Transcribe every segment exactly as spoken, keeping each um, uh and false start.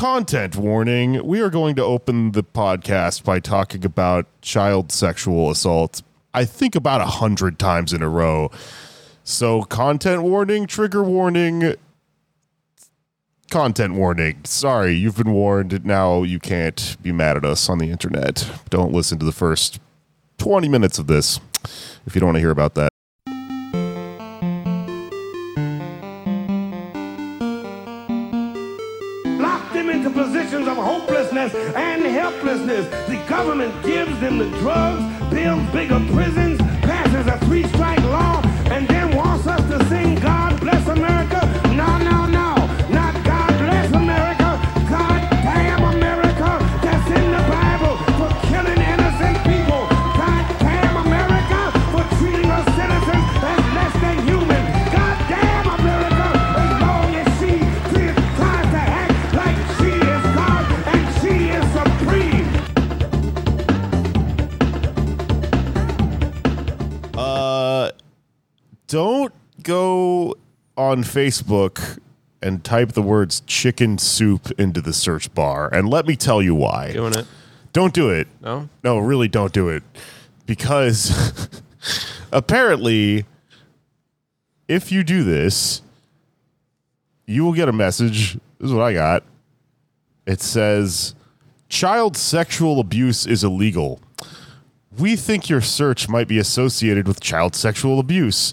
Content warning. We are going to open the podcast by talking about child sexual assault, I think about a hundred times in a row. So content warning, trigger warning, content warning. Sorry, you've been warned. Now you can't be mad at us on the internet. Don't listen to the first twenty minutes of this if you don't want to hear about that. And helplessness. The government gives them the drugs, builds bigger prisons, passes a three-strike law, and then wants us to sing God Bless America. No, no, no. Not God Bless America. God Damn America. That's in the Bible for killing innocent people. God Damn America for treating us citizens as less than human. God Damn America as long as she tries to act like she is God. She is supreme. Uh, don't go on Facebook and type the words chicken soup into the search bar. And let me tell you why. Doing it. Don't do it. No? No, really don't do it. Because apparently, if you do this, you will get a message. This is what I got. It says, child sexual abuse is illegal. We think your search might be associated with child sexual abuse.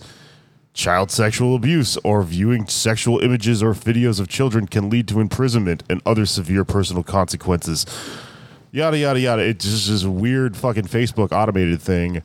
Child sexual abuse or viewing sexual images or videos of children can lead to imprisonment and other severe personal consequences. Yada, yada, yada. It's just this weird fucking Facebook automated thing.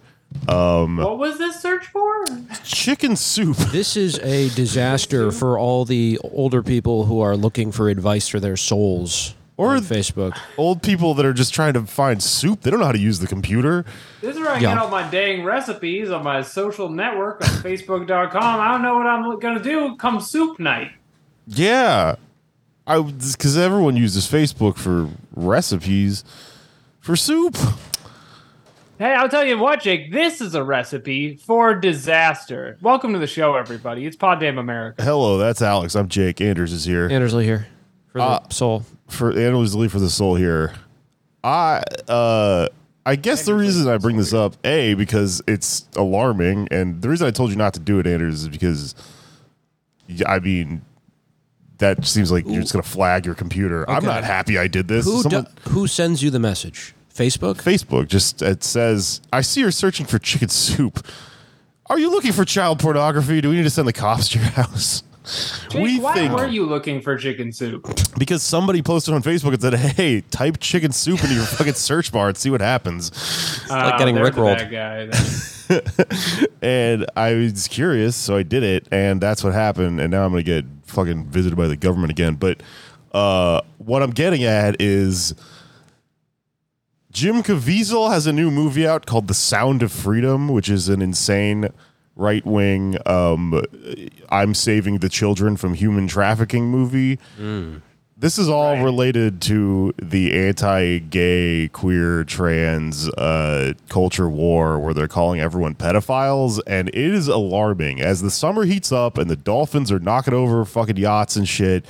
Um, what was this search for? Chicken soup. This is a disaster for all the older people who are looking for advice for their souls. Or Facebook. Old people that are just trying to find soup. They don't know how to use the computer. This is where I yeah. get all my dang recipes on my social network on Facebook dot com. I don't know what I'm going to do come soup night. Yeah. I because everyone uses Facebook for recipes for soup. Hey, I'll tell you what, Jake. This is a recipe for disaster. Welcome to the show, everybody. It's Pod Damn America. Hello, that's Alex. I'm Jake. Anders is here. Anders Lee here. For the uh, soul. For Anders Lee for the soul here. I uh, I guess Anders the reason I bring this up, A, because it's alarming, and the reason I told you not to do it, Anders, is because, I mean, that seems like Ooh. You're just going to flag your computer. Okay. I'm not happy I did this. Who, Someone- do- who sends you the message? Facebook? Facebook. Just it says, I see you're searching for chicken soup. Are you looking for child pornography? Do we need to send the cops to your house? Jake, we why think, were you looking for chicken soup? Because somebody posted on Facebook and said, hey, type chicken soup into your fucking search bar and see what happens. It's uh, like getting rickrolled. The and I was curious, so I did it, and that's what happened, and now I'm going to get fucking visited by the government again. But uh, what I'm getting at is Jim Caviezel has a new movie out called The Sound of Freedom, which is an insane right-wing, um, I'm saving the children from human trafficking movie. Mm. This is all right. related to the anti-gay, queer, trans uh, culture war where they're calling everyone pedophiles, and it is alarming. As the summer heats up and the dolphins are knocking over fucking yachts and shit,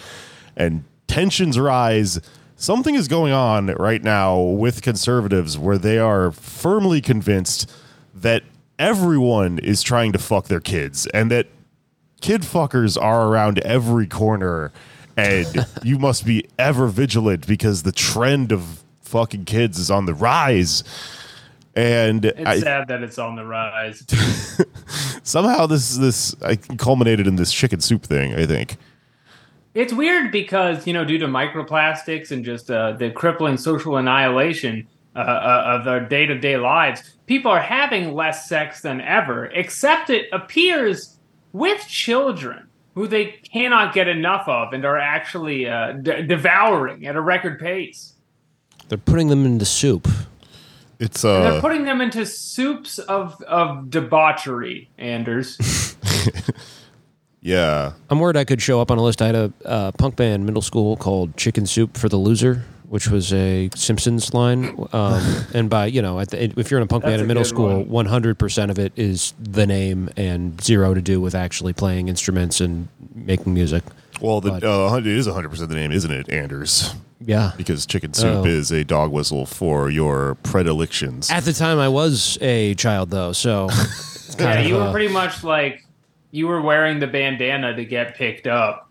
and tensions rise, something is going on right now with conservatives where they are firmly convinced that everyone is trying to fuck their kids and that kid fuckers are around every corner and you must be ever vigilant because the trend of fucking kids is on the rise. And it's I, sad that it's on the rise. Somehow this this I culminated in this chicken soup thing, I think. It's weird because, you know, due to microplastics and just uh, the crippling social annihilation uh, of our day-to-day lives, people are having less sex than ever, except it appears with children who they cannot get enough of and are actually uh, de- devouring at a record pace. They're putting them into soup. It's uh... They're putting them into soups of, of debauchery, Anders. Yeah, I'm worried I could show up on a list. I had a uh, punk band in middle school called Chicken Soup for the Loser, which was a Simpsons line. Um, and by, you know, at the, if you're in a punk That's band in middle school, one. one hundred percent of it is the name and zero to do with actually playing instruments and making music. Well, the, but, uh, it is one hundred percent the name, isn't it, Anders? Yeah. Because chicken soup oh. is a dog whistle for your predilections. At the time, I was a child, though, so... yeah, you were pretty much like... You were wearing the bandana to get picked up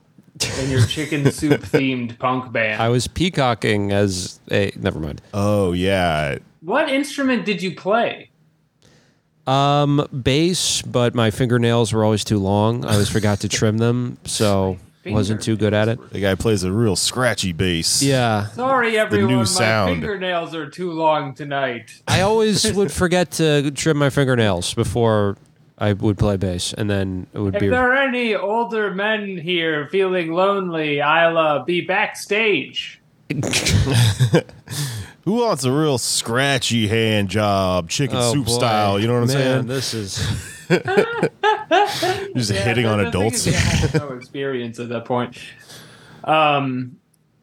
in your chicken soup-themed punk band. I was peacocking as a... Never mind. Oh, yeah. What instrument did you play? Um, bass, but my fingernails were always too long. I always forgot to trim them, so... Finger wasn't too good at it. The guy plays a real scratchy bass. Yeah. Sorry, everyone. The new my sound. Fingernails are too long tonight. I always would forget to trim my fingernails before I would play bass, and then it would if be... If there are any older men here feeling lonely, I'll uh, be backstage. Who wants a real scratchy hand job, chicken oh, soup boy. style? You know what I'm Man, saying? This is... just yeah, hitting on adults. Is, yeah, I have no experience at that point. Um,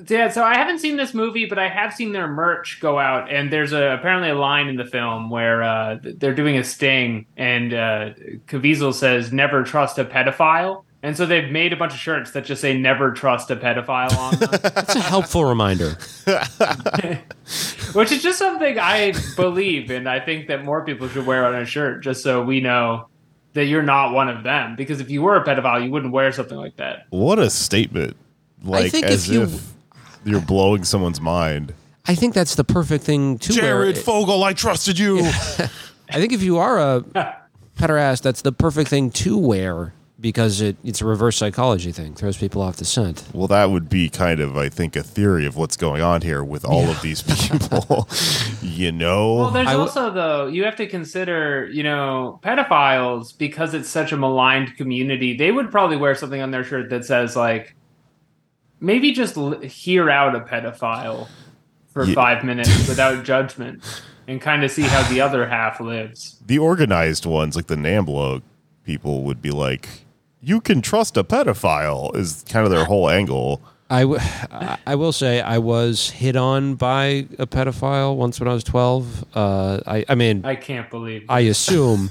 yeah, so I haven't seen this movie, but I have seen their merch go out, and there's a, apparently a line in the film where uh, they're doing a sting, and uh, Caviezel says, "Never trust a pedophile." And so they've made a bunch of shirts that just say "Never trust a pedophile" on them. That's a helpful reminder. Which is just something I believe in. I think that more people should wear on a shirt just so we know that you're not one of them. Because if you were a pedophile, you wouldn't wear something like that. What a statement. Like, as if, you, if you're blowing someone's mind. I think that's the perfect thing to Jared wear. Jared Fogle, I trusted you. I think if you are a pederast, that's the perfect thing to wear. Because it, it's a reverse psychology thing. Throws people off the scent. Well, that would be kind of, I think, a theory of what's going on here with all yeah. of these people. You know? Well, there's I also, w- though, you have to consider, you know, pedophiles, because it's such a maligned community, they would probably wear something on their shirt that says, like, maybe just l- hear out a pedophile for yeah. five minutes without judgment and kind of see how the other half lives. The organized ones, like the NAMBLO people, would be like... You can trust a pedophile is kind of their whole angle. I, w- I will say I was hit on by a pedophile once when I was twelve. Uh, I, I mean... I can't believe it. I assume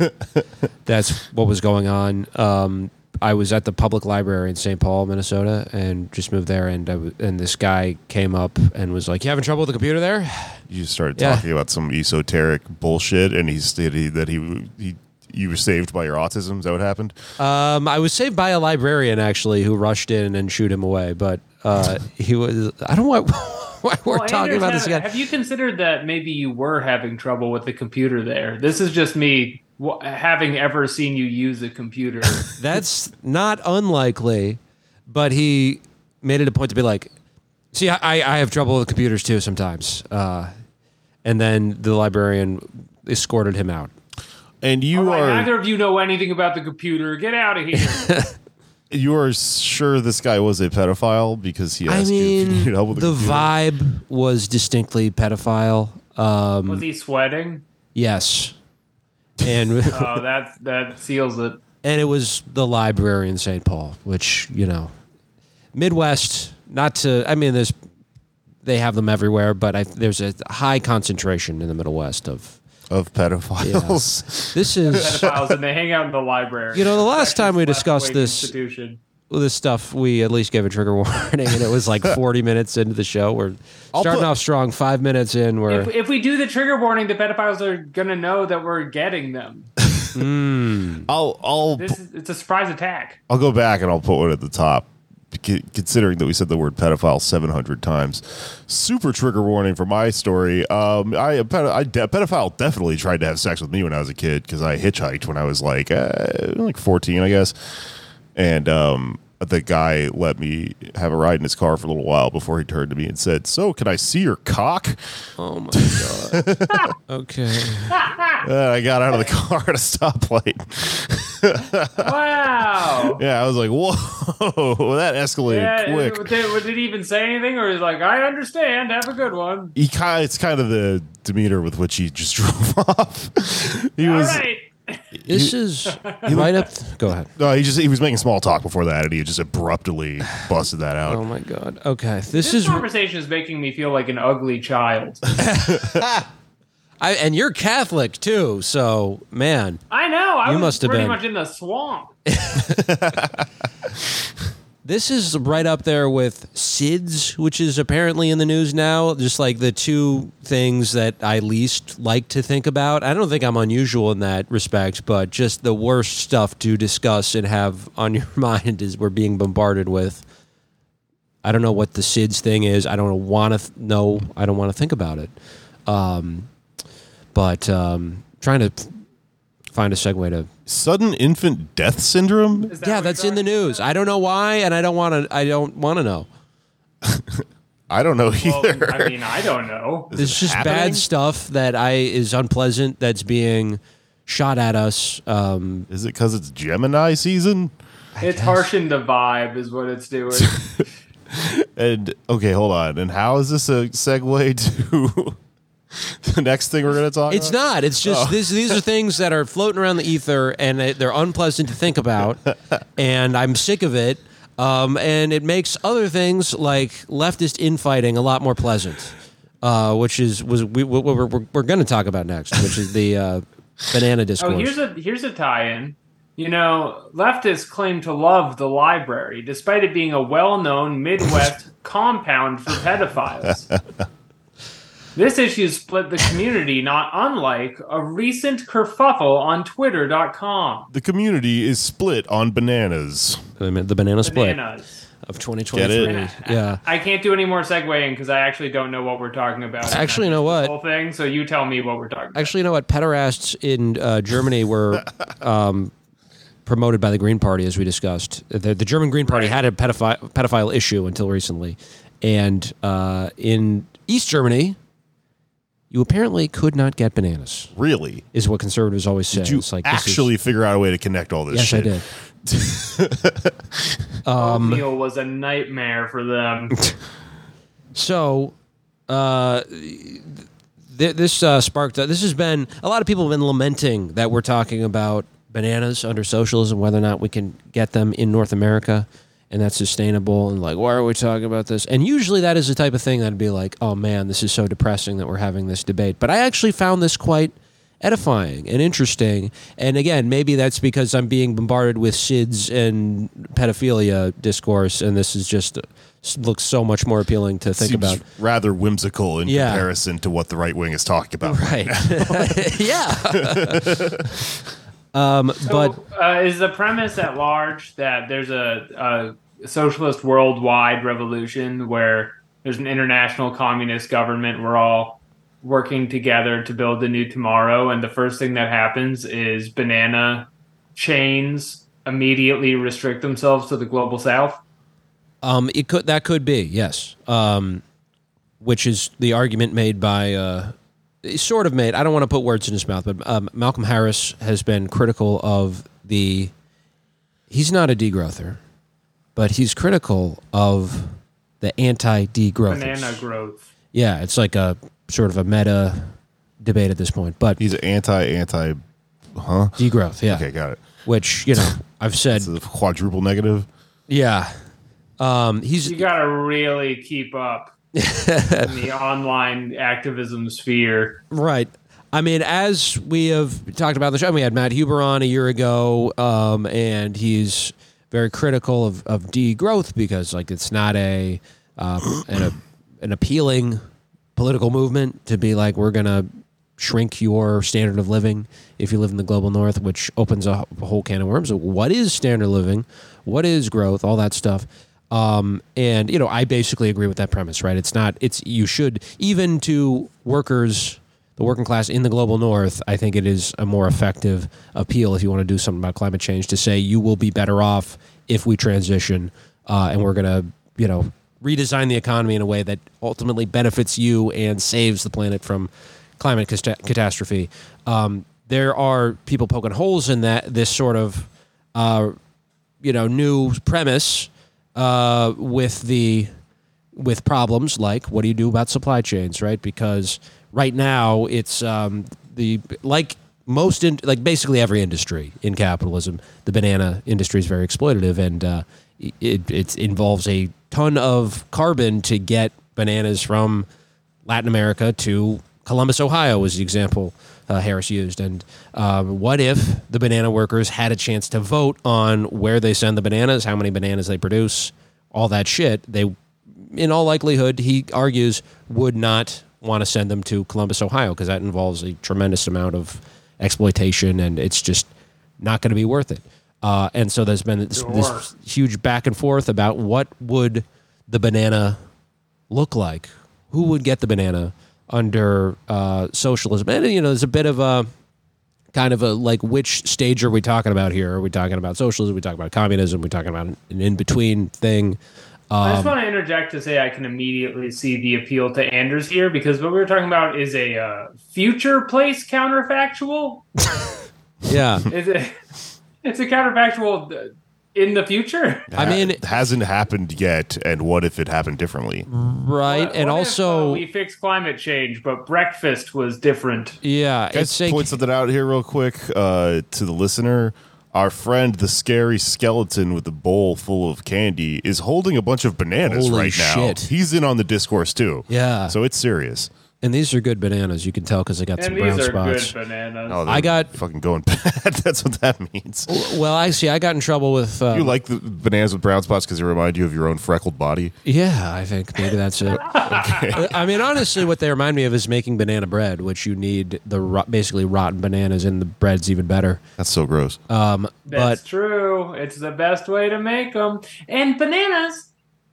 that's what was going on. Um, I was at the public library in Saint Paul, Minnesota, and just moved there, and I w- and this guy came up and was like, "You having trouble with the computer there?" You started yeah. talking about some esoteric bullshit, and he stated that he... he You were saved by your autism? Is that what happened? Um, I was saved by a librarian, actually, who rushed in and shooed him away. But uh, he was... I don't know why, why we're well, talking Andrews, about have, this again. Have you considered that maybe you were having trouble with the computer there? This is just me w- having ever seen you use a computer. That's not unlikely, but he made it a point to be like, see, I, I have trouble with computers, too, sometimes. Uh, and then the librarian escorted him out. And you right, are neither of you know anything about the computer. Get out of here. You are sure this guy was a pedophile because he asked I mean, you if you need help with the, the computer? Vibe was distinctly pedophile. Um, was he sweating? Yes. And oh, that that seals it. And it was the library in Saint Paul, which, you know, Midwest. Not to, I mean, there's they have them everywhere, but I, there's a high concentration in the Middle West of. Of pedophiles. Yeah. This is pedophiles, and they hang out in the library. You know, the last time we discussed this this stuff, we at least gave a trigger warning, and it was like forty minutes into the show. We're I'll starting put, off strong. Five minutes in, we're if, if we do the trigger warning, the pedophiles are gonna know that we're getting them. mm. I'll, I'll. This is, it's a surprise attack. I'll go back and I'll put one at the top. Considering that we said the word pedophile seven hundred times, super trigger warning for my story. Um, I a pedophile definitely tried to have sex with me when I was a kid because I hitchhiked when I was like uh, like fourteen, I guess. And um, the guy let me have a ride in his car for a little while before he turned to me and said, "So, can I see your cock?" Oh my god! Okay. Uh, I got out of the car at a stoplight. Wow! Yeah, I was like, whoa, that escalated yeah, quick. Did, did he even say anything, or he's like, "I understand, have a good one"? He kind of, it's kind of the demeanor with which he just drove off. He All was. Right. He, this is he right up. Th- Go ahead. No, he just he was making small talk before that, and he just abruptly busted that out. Oh my god! Okay, this, this is conversation is making me feel like an ugly child. I, and you're Catholic, too, so, man. I know. I you was must pretty have been. much in the swamp. This is right up there with S I D S, which is apparently in the news now. Just like the two things that I least like to think about. I don't think I'm unusual in that respect, but just the worst stuff to discuss and have on your mind is we're being bombarded with. I don't know what the S I D S thing is. I don't want to th- know. I don't want to think about it. Um, but um, trying to find a segue to sudden infant death syndrome. That yeah, that's in the news. About? I don't know why, and I don't want to. I don't want to know. I don't know either. Well, I mean, I don't know. There's just happening? Bad stuff that I is unpleasant that's being shot at us. Um, is it because it's Gemini season? I it's guess. Harshened the vibe, is what it's doing. And okay, hold on. And how is this a segue to? The next thing we're going to talk it's about? It's not. It's just oh. this, these are things that are floating around the ether, and they're unpleasant to think about, and I'm sick of it, um, and it makes other things like leftist infighting a lot more pleasant, uh, which is was we, what we're, we're, we're going to talk about next, which is the uh, banana discourse. Oh, here's a, here's a tie-in. You know, leftists claim to love the library, despite it being a well-known Midwest compound for pedophiles. This issue split the community, not unlike a recent kerfuffle on twitter dot com. The community is split on bananas. The banana split bananas. Of twenty twenty-three. Yeah. I can't do any more segueing because I actually don't know what we're talking about. Actually, you know what? Whole thing, so you tell me what we're talking about. Actually, you know what? Pederasts in uh, Germany were um, promoted by the Green Party, as we discussed. The, the German Green Party right. had a pedophi- pedophile issue until recently. And uh, in East Germany... You apparently could not get bananas. Really? Is what conservatives always say. Did you it's like, actually is... figure out a way to connect all this yes, shit? Yes, I did. um, Oatmeal was a nightmare for them. So, uh, th- this uh, sparked... Uh, this has been... A lot of people have been lamenting that we're talking about bananas under socialism, whether or not we can get them in North America, and that's sustainable, and like, why are we talking about this? And usually that is the type of thing that'd be like, oh man, this is so depressing that we're having this debate. But I actually found this quite edifying and interesting. And again, maybe that's because I'm being bombarded with S I D S and pedophilia discourse, and this is just looks so much more appealing to think Seems about. Rather whimsical in yeah. comparison to what the right wing is talking about right, right now. Yeah. Um, so, but uh, is the premise at large that there's a, a socialist worldwide revolution where there's an international communist government? We're all working together to build a new tomorrow, and the first thing that happens is banana chains immediately restrict themselves to the global south. Um, it could that could be yes, um, which is the argument made by. Uh, Sort of made. I don't want to put words in his mouth, but um, Malcolm Harris has been critical of the. He's not a degrowther, but he's critical of the anti-degrowth. Banana growth. Yeah, it's like a sort of a meta debate at this point. But he's anti-anti, huh? Degrowth. Yeah. Okay, got it. Which you know, I've said it's a quadruple negative. Yeah. Um, he's. You got to really keep up. In the online activism sphere. Right. I mean, as we have talked about the show, we had Matt Huber on a year ago, um, and he's very critical of, of degrowth because, like, it's not a, um, an, a an appealing political movement to be like, we're going to shrink your standard of living if you live in the global north, which opens a whole can of worms. What is standard of living? What is growth? All that stuff. Um, and, you know, I basically agree with that premise, right? It's not, it's, you should, even to workers, the working class in the global north, I think it is a more effective appeal if you want to do something about climate change to say you will be better off if we transition uh, and we're going to, you know, redesign the economy in a way that ultimately benefits you and saves the planet from climate cast- catastrophe. Um, there are people poking holes in that, this sort of, uh, you know, new premise. Uh, with the with problems like what do you do about supply chains, right? Because right now it's um, the like most in, like basically every industry in capitalism, the banana industry is very exploitative, and uh, it, it involves a ton of carbon to get bananas from Latin America to Columbus, Ohio was the example uh, Harris used. And um, what if the banana workers had a chance to vote on where they send the bananas, how many bananas they produce, all that shit? They, in all likelihood, he argues, would not want to send them to Columbus, Ohio, because that involves a tremendous amount of exploitation, and it's just not going to be worth it. Uh, and so there's been this, this huge back and forth about what would the banana look like. Who would get the banana under uh, socialism? And, you know, there's a bit of a kind of a, like, which stage are we talking about here? Are we talking about socialism? Are we talking about communism? Are we talking about an in-between thing? Um, I just want to interject to say I can immediately see the appeal to Anders here, because what we were talking about is a uh, future place counterfactual. Yeah. Is it... It's a counterfactual in the future. I mean, it hasn't happened yet. And what if it happened differently? Right. What, and what also, if, uh, we fixed climate change, but breakfast was different. Yeah. Can I just point something out here real quick uh, to the listener? Our friend, the scary skeleton with the bowl full of candy, is holding a bunch of bananas Holy right shit. now. He's in on the discourse, too. Yeah. So it's serious. And these are good bananas. You can tell because I got and some brown spots. And these are good bananas. Oh, I got fucking going bad. That's what that means. Well, I see. I got in trouble with. Uh, you like the bananas with brown spots because they remind you of your own freckled body? Yeah, I think maybe that's it. Okay. I mean, honestly, what they remind me of is making banana bread, which you need the ro- basically rotten bananas, and the bread's even better. That's so gross. Um, that's but, true. It's the best way to make them. And bananas.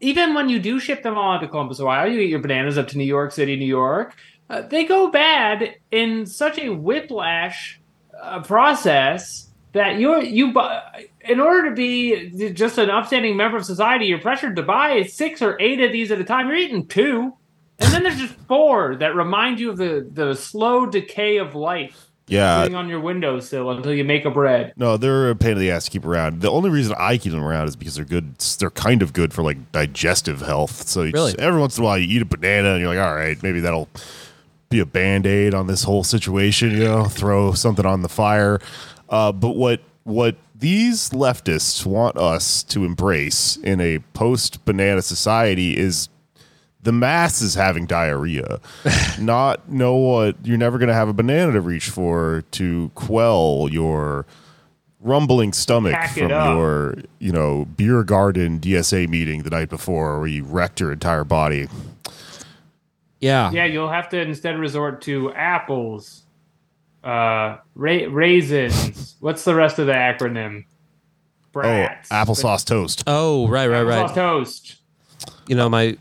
Even when you do ship them all out to Columbus, Ohio, you get your bananas up to New York City, New York, uh, they go bad in such a whiplash uh, process that you're, you buy, in order to be just an upstanding member of society, you're pressured to buy six or eight of these at a time. You're eating two, and then there's just four that remind you of the, the slow decay of life. Yeah, sitting on your windowsill until you make a bread. No, they're a pain in the ass to keep around. The only reason I keep them around is because they're good. They're kind of good for, like, digestive health. So you really? just, every once in a while, you eat a banana and you're like, all right, maybe that'll be a band-aid on this whole situation. You know, throw something on the fire. Uh, but what what these leftists want us to embrace in a post-banana society is. The mass is having diarrhea. Not know what you're never going to have a banana to reach for to quell your rumbling stomach Pack from your, you know, beer garden D S A meeting the night before where you wrecked your entire body. Yeah. Yeah, you'll have to instead resort to apples, uh, ra- raisins. What's the rest of the acronym? Brats. Oh, applesauce toast. Oh, right, right, right. Applesauce toast. You know, my...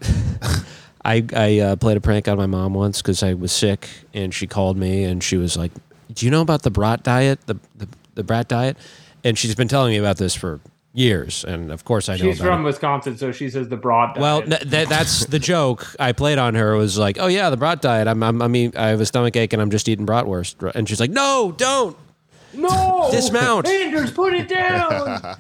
I, I uh, played a prank on my mom once because I was sick, and she called me, and she was like, do you know about the brat diet, the, the, the brat diet? And she's been telling me about this for years, and of course I know She's about from it. Wisconsin, so she says the brat diet. Well, th- th- that's the joke I played on her. It was like, oh, yeah, the brat diet. I'm, I'm, I mean, I have a stomach ache, and I'm just eating bratwurst. And she's like, no, don't. No! Dismount! Anders, put it down!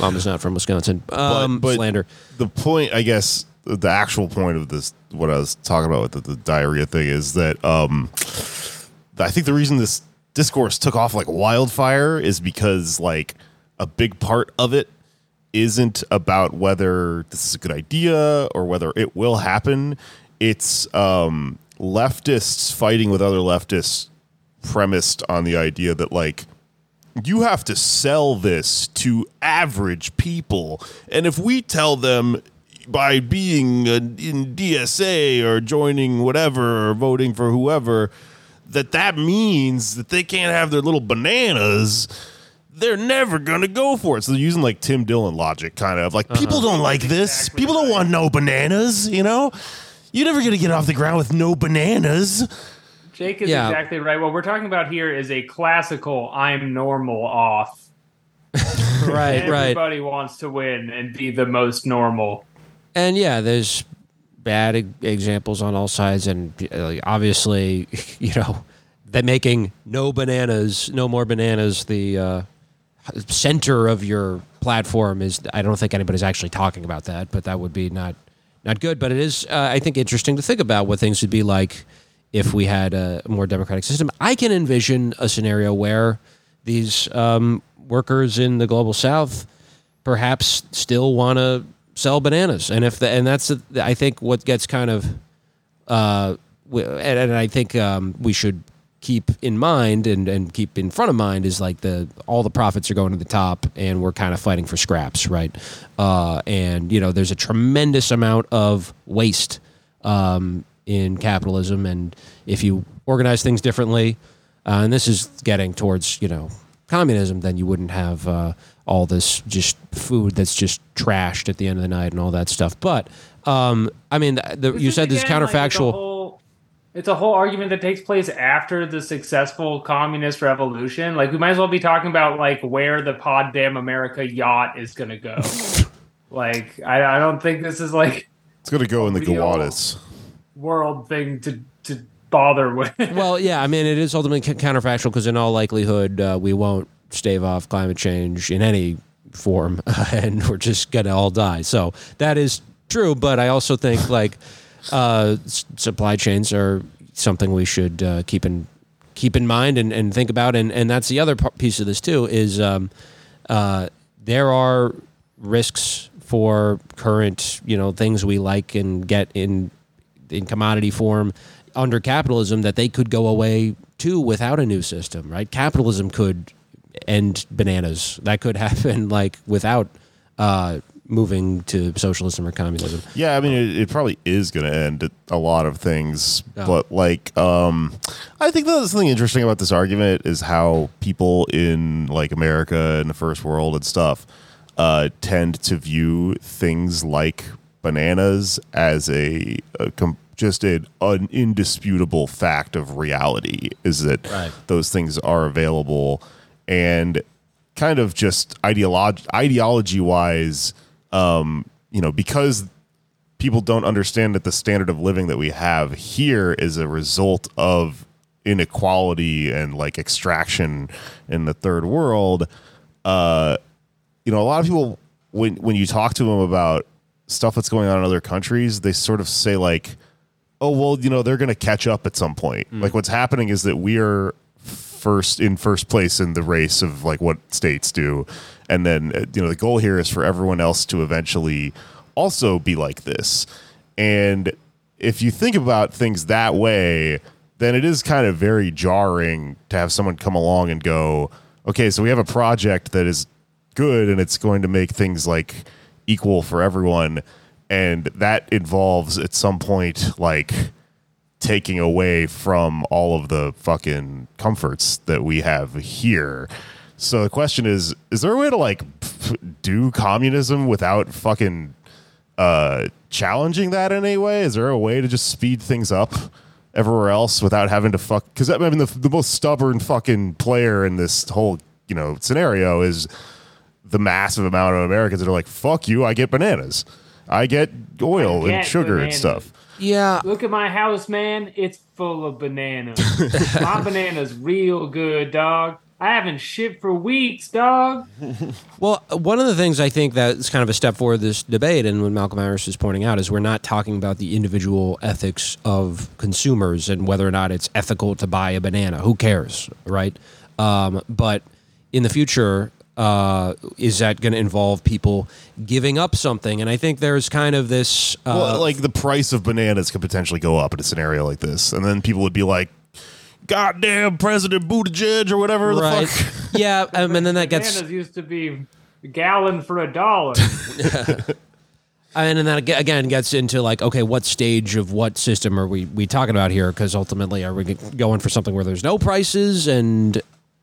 Mom is not from Wisconsin. Um, but, but slander. The point, I guess... The actual point of this, what I was talking about with the, the diarrhea thing, is that um, I think the reason this discourse took off like wildfire is because, like, a big part of it isn't about whether this is a good idea or whether it will happen. It's um, leftists fighting with other leftists premised on the idea that, like, you have to sell this to average people. And if we tell them... by being in D S A or joining whatever or voting for whoever, that that means that they can't have their little bananas, they're never going to go for it. So they're using, like, Tim Dillon logic, kind of. Like, uh-huh. people don't like this. Exactly. People don't want no bananas, you know? You're never going to get off the ground with no bananas. Jake is yeah. exactly right. What we're talking about here is a classical I'm normal off. right, Everybody right. Everybody wants to win and be the most normal. And yeah, there's bad e- examples on all sides, and uh, obviously, you know, that making no bananas, no more bananas, the uh, center of your platform is. I don't think anybody's actually talking about that, but that would be not not good. But it is, uh, I think, interesting to think about what things would be like if we had a more democratic system. I can envision a scenario where these um, workers in the global South perhaps still want to. Sell bananas, and if the, and that's I think what gets kind of uh, and, and I think um, we should keep in mind and, and keep in front of mind is like the all the profits are going to the top and we're kind of fighting for scraps, right? Uh, and, you know, there's a tremendous amount of waste um, in capitalism. And if you organize things differently, uh, and this is getting towards, you know, communism, then you wouldn't have uh, all this just food that's just trashed at the end of the night and all that stuff. But, um, I mean, the, you said this again, counterfactual... Like It's a whole argument that takes place after the successful communist revolution. Like, we might as well be talking about, like, where the Pod Damn America yacht is going to go. Like, I, I don't think this is, like... It's going to go in the Gowanus. World thing to, to bother with. Well, yeah, I mean, it is ultimately counterfactual because in all likelihood, uh, we won't stave off climate change in any form, and we're just going to all die. So that is true, but I also think, like... Uh, s- supply chains are something we should uh, keep in keep in mind and, and think about, and, and that's the other p- piece of this too is um, uh, there are risks for current you know things we like and get in in commodity form under capitalism that they could go away too without a new system, right? Capitalism could end bananas. That could happen like without. Uh, moving to socialism or communism. Yeah, I mean, it, it probably is going to end a lot of things, oh. but like, um, I think that's something interesting about this argument is how people in like America and the first world and stuff uh, tend to view things like bananas as a, a com- just an, an indisputable fact of reality is that right. those things are available and kind of just ideology, ideology wise, Um, you know, because people don't understand that the standard of living that we have here is a result of inequality and like extraction in the third world. Uh, you know, a lot of people, when, when you talk to them about stuff that's going on in other countries, they sort of say like, oh, well, you know, they're going to catch up at some point. Mm. Like what's happening is that we are first in first place in the race of like what states do. And then, you know, the goal here is for everyone else to eventually also be like this. And if you think about things that way, then it is kind of very jarring to have someone come along and go, okay, so we have a project that is good and it's going to make things like equal for everyone. And that involves at some point, like taking away from all of the fucking comforts that we have here. So the question is, is there a way to like do communism without fucking uh, challenging that in any way? Is there a way to just speed things up everywhere else without having to fuck? Because I mean, the, the most stubborn fucking player in this whole, you know, scenario is the massive amount of Americans that are like, fuck you, I get bananas. I get oil I and sugar bananas. and stuff. Yeah. Look at my house, man. It's full of bananas. My banana's real good, dog. I haven't shit for weeks, dog. Well, one of the things I think that's kind of a step forward this debate, and when Malcolm Harris is pointing out, is we're not talking about the individual ethics of consumers and whether or not it's ethical to buy a banana. Who cares, right? Um, but in the future, uh, is that going to involve people giving up something? And I think there's kind of this... Uh, well, like the price of bananas could potentially go up in a scenario like this, and then people would be like, goddamn President Buttigieg or whatever right. the fuck. Yeah, um, and then that gets... Bananas used to be a gallon for a dollar. Yeah. And then that, again, gets into like, okay, what stage of what system are we, we talking about here? Because ultimately, are we going for something where there's no prices and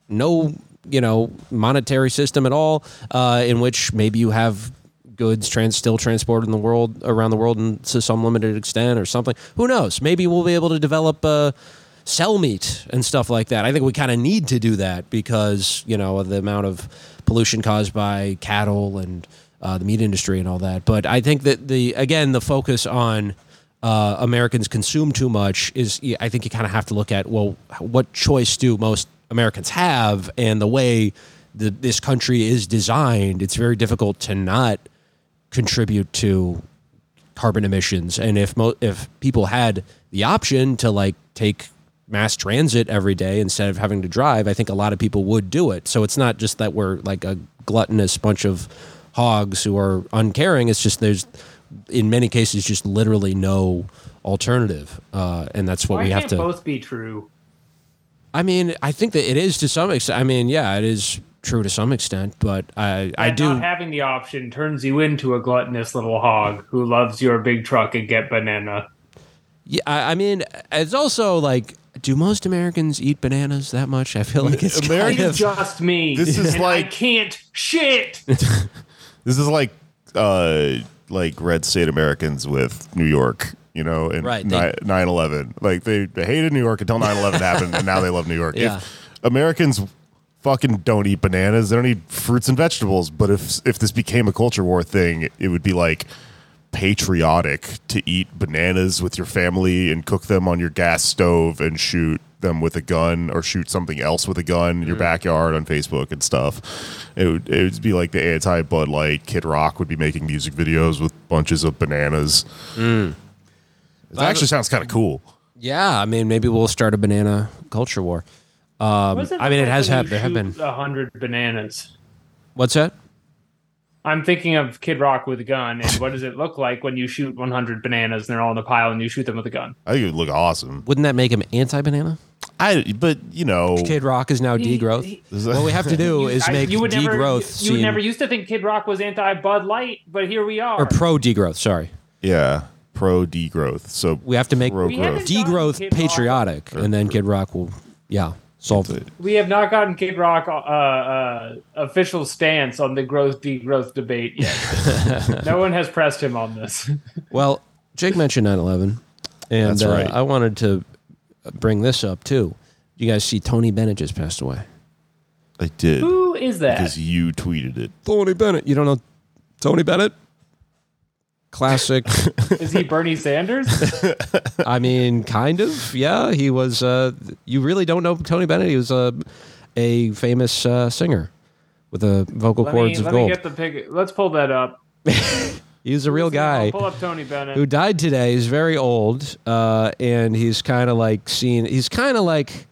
no, you know, monetary system at all, uh, in which maybe you have goods trans still transported in the world, around the world and to some limited extent or something? Who knows? Maybe we'll be able to develop... Uh, sell meat and stuff like that. I think we kind of need to do that because, you know, the amount of pollution caused by cattle and uh, the meat industry and all that. But I think that, the again, the focus on uh, Americans consume too much is, I think you kind of have to look at, well, what choice do most Americans have? And the way the, this country is designed, it's very difficult to not contribute to carbon emissions. And if mo- if people had the option to, like, take mass transit every day instead of having to drive, I think a lot of people would do it. So it's not just that we're like a gluttonous bunch of hogs who are uncaring. It's just there's, in many cases, just literally no alternative, uh, and that's what Why we have to. Why can't both be true? I mean, I think that it is to some extent. I mean, yeah, it is true to some extent, but I, yeah, I do. Not having the option turns you into a gluttonous little hog who loves your big truck and get banana. Yeah, I, I mean, it's also like, do most Americans eat bananas that much? I feel like it's American, kind of, just me. This is and like I can't shit. This is like uh, like red state Americans with New York, you know, and right, they, nine eleven. Like they hated New York until nine eleven happened, and now they love New York. Yeah. If Americans fucking don't eat bananas, they don't eat fruits and vegetables. But if if this became a culture war thing, it would be like patriotic to eat bananas with your family and cook them on your gas stove and shoot them with a gun or shoot something else with a gun in your backyard on Facebook and stuff. It would, it would be like the anti-Bud Light. Kid Rock would be making music videos with bunches of bananas. Mm. It but actually sounds kind of cool. Yeah, I mean, maybe we'll start a banana culture war. Um, I mean, it has happened. There have been a hundred bananas. What's that? I'm thinking of Kid Rock with a gun, and what does it look like when you shoot one hundred bananas and they're all in a pile and you shoot them with a gun? I think it would look awesome. Wouldn't that make him anti-banana? I, but, you know... Kid Rock is now degrowth. He, he, what we have to do is I, make degrowth... You, you never used to think Kid Rock was anti-Bud Light, but here we are. Or pro-degrowth, sorry. Yeah, pro-degrowth. So we have to make degrowth patriotic, Rock, and then Kid Rock will... Yeah. Solved it. We have not gotten Kid Rock uh, uh, official stance on the growth degrowth debate yet. No one has pressed him on this. Well, Jake mentioned nine eleven, and that's right. uh, I wanted to bring this up too. You guys see Tony Bennett just passed away? I did. Who is that? Because you tweeted it. Tony Bennett. You don't know Tony Bennett? Classic. Is he Bernie Sanders? I mean, kind of. Yeah, he was. Uh, you really don't know Tony Bennett. He was a a famous uh, singer with the vocal let cords me, of let gold. Let me get the pic. Let's pull that up. He's a real Let's guy. See, pull up Tony Bennett, who died today. He's very old, uh, and he's kind of like seen. He's kind of like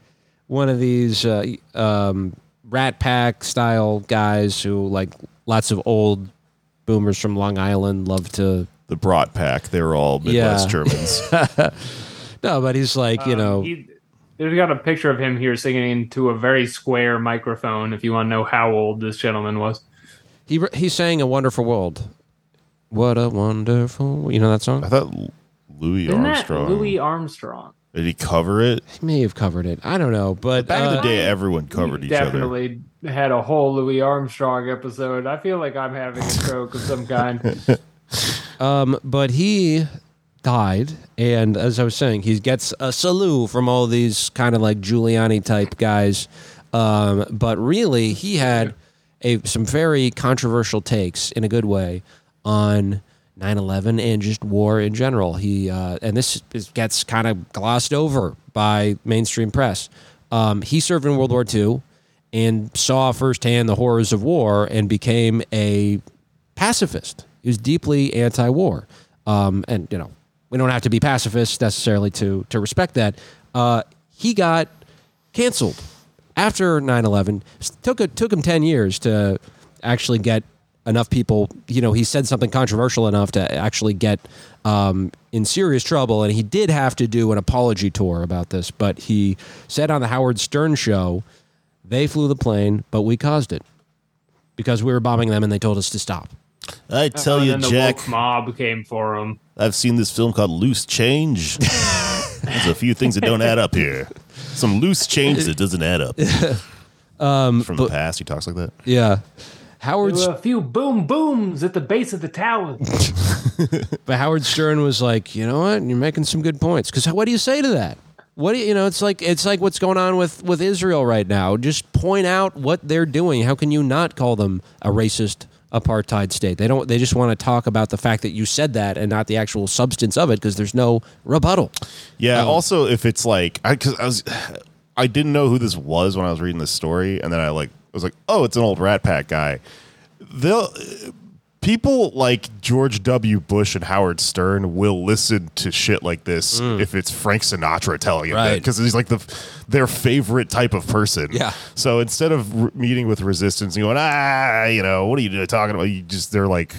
one of these uh, um, Rat Pack style guys who like lots of old. Boomers from Long Island love to... The Brat Pack, they're all Midwest yeah. Germans. No, but he's like, you um, know... He, there's got a picture of him here singing into a very square microphone, if you want to know how old this gentleman was. He he sang A Wonderful World. What a wonderful... You know that song? I thought Louis Isn't Armstrong... Louis Armstrong. Did he cover it? He may have covered it. I don't know, but... Back uh, in the day, everyone covered each definitely other. Definitely... had a whole Louis Armstrong episode. I feel like I'm having a stroke of some kind. Um, but he died, and as I was saying, he gets a salute from all these kind of like Giuliani-type guys. Um, but really, he had a, some very controversial takes, in a good way, on nine eleven and just war in general. He uh, and this is, gets kind of glossed over by mainstream press. Um, he served in World War Two, and saw firsthand the horrors of war and became a pacifist. He was deeply anti-war. Um, and, you know, we don't have to be pacifists necessarily to to respect that. Uh, he got canceled after nine eleven. Took a, took him ten years to actually get enough people, you know, he said something controversial enough to actually get um, in serious trouble. And he did have to do an apology tour about this. But he said on the Howard Stern show... They flew the plane, but we caused it because we were bombing them, and they told us to stop. I tell you, Jack, the mob came for him. I've seen this film called Loose Change. There's a few things that don't add up here. Some loose change that doesn't add up. um, From but, the past, he talks like that. Yeah, Howard's there were a few boom booms at the base of the tower. But Howard Stern was like, you know what? You're making some good points. Because what do you say to that? What do you, you know? It's like it's like what's going on with, with Israel right now. Just point out what they're doing. How can you not call them a racist apartheid state? They don't. They just want to talk about the fact that you said that and not the actual substance of it because there's no rebuttal. Yeah. Um, also, if it's like, I, cause I was, I didn't know who this was when I was reading this story, and then I like was like, oh, it's an old Rat Pack guy. They'll. People like George W. Bush and Howard Stern will listen to shit like this mm. if it's Frank Sinatra telling right. it, because he's like the their favorite type of person. Yeah. So instead of re- meeting with resistance and going, ah, you know, what are you talking about? You just they're like,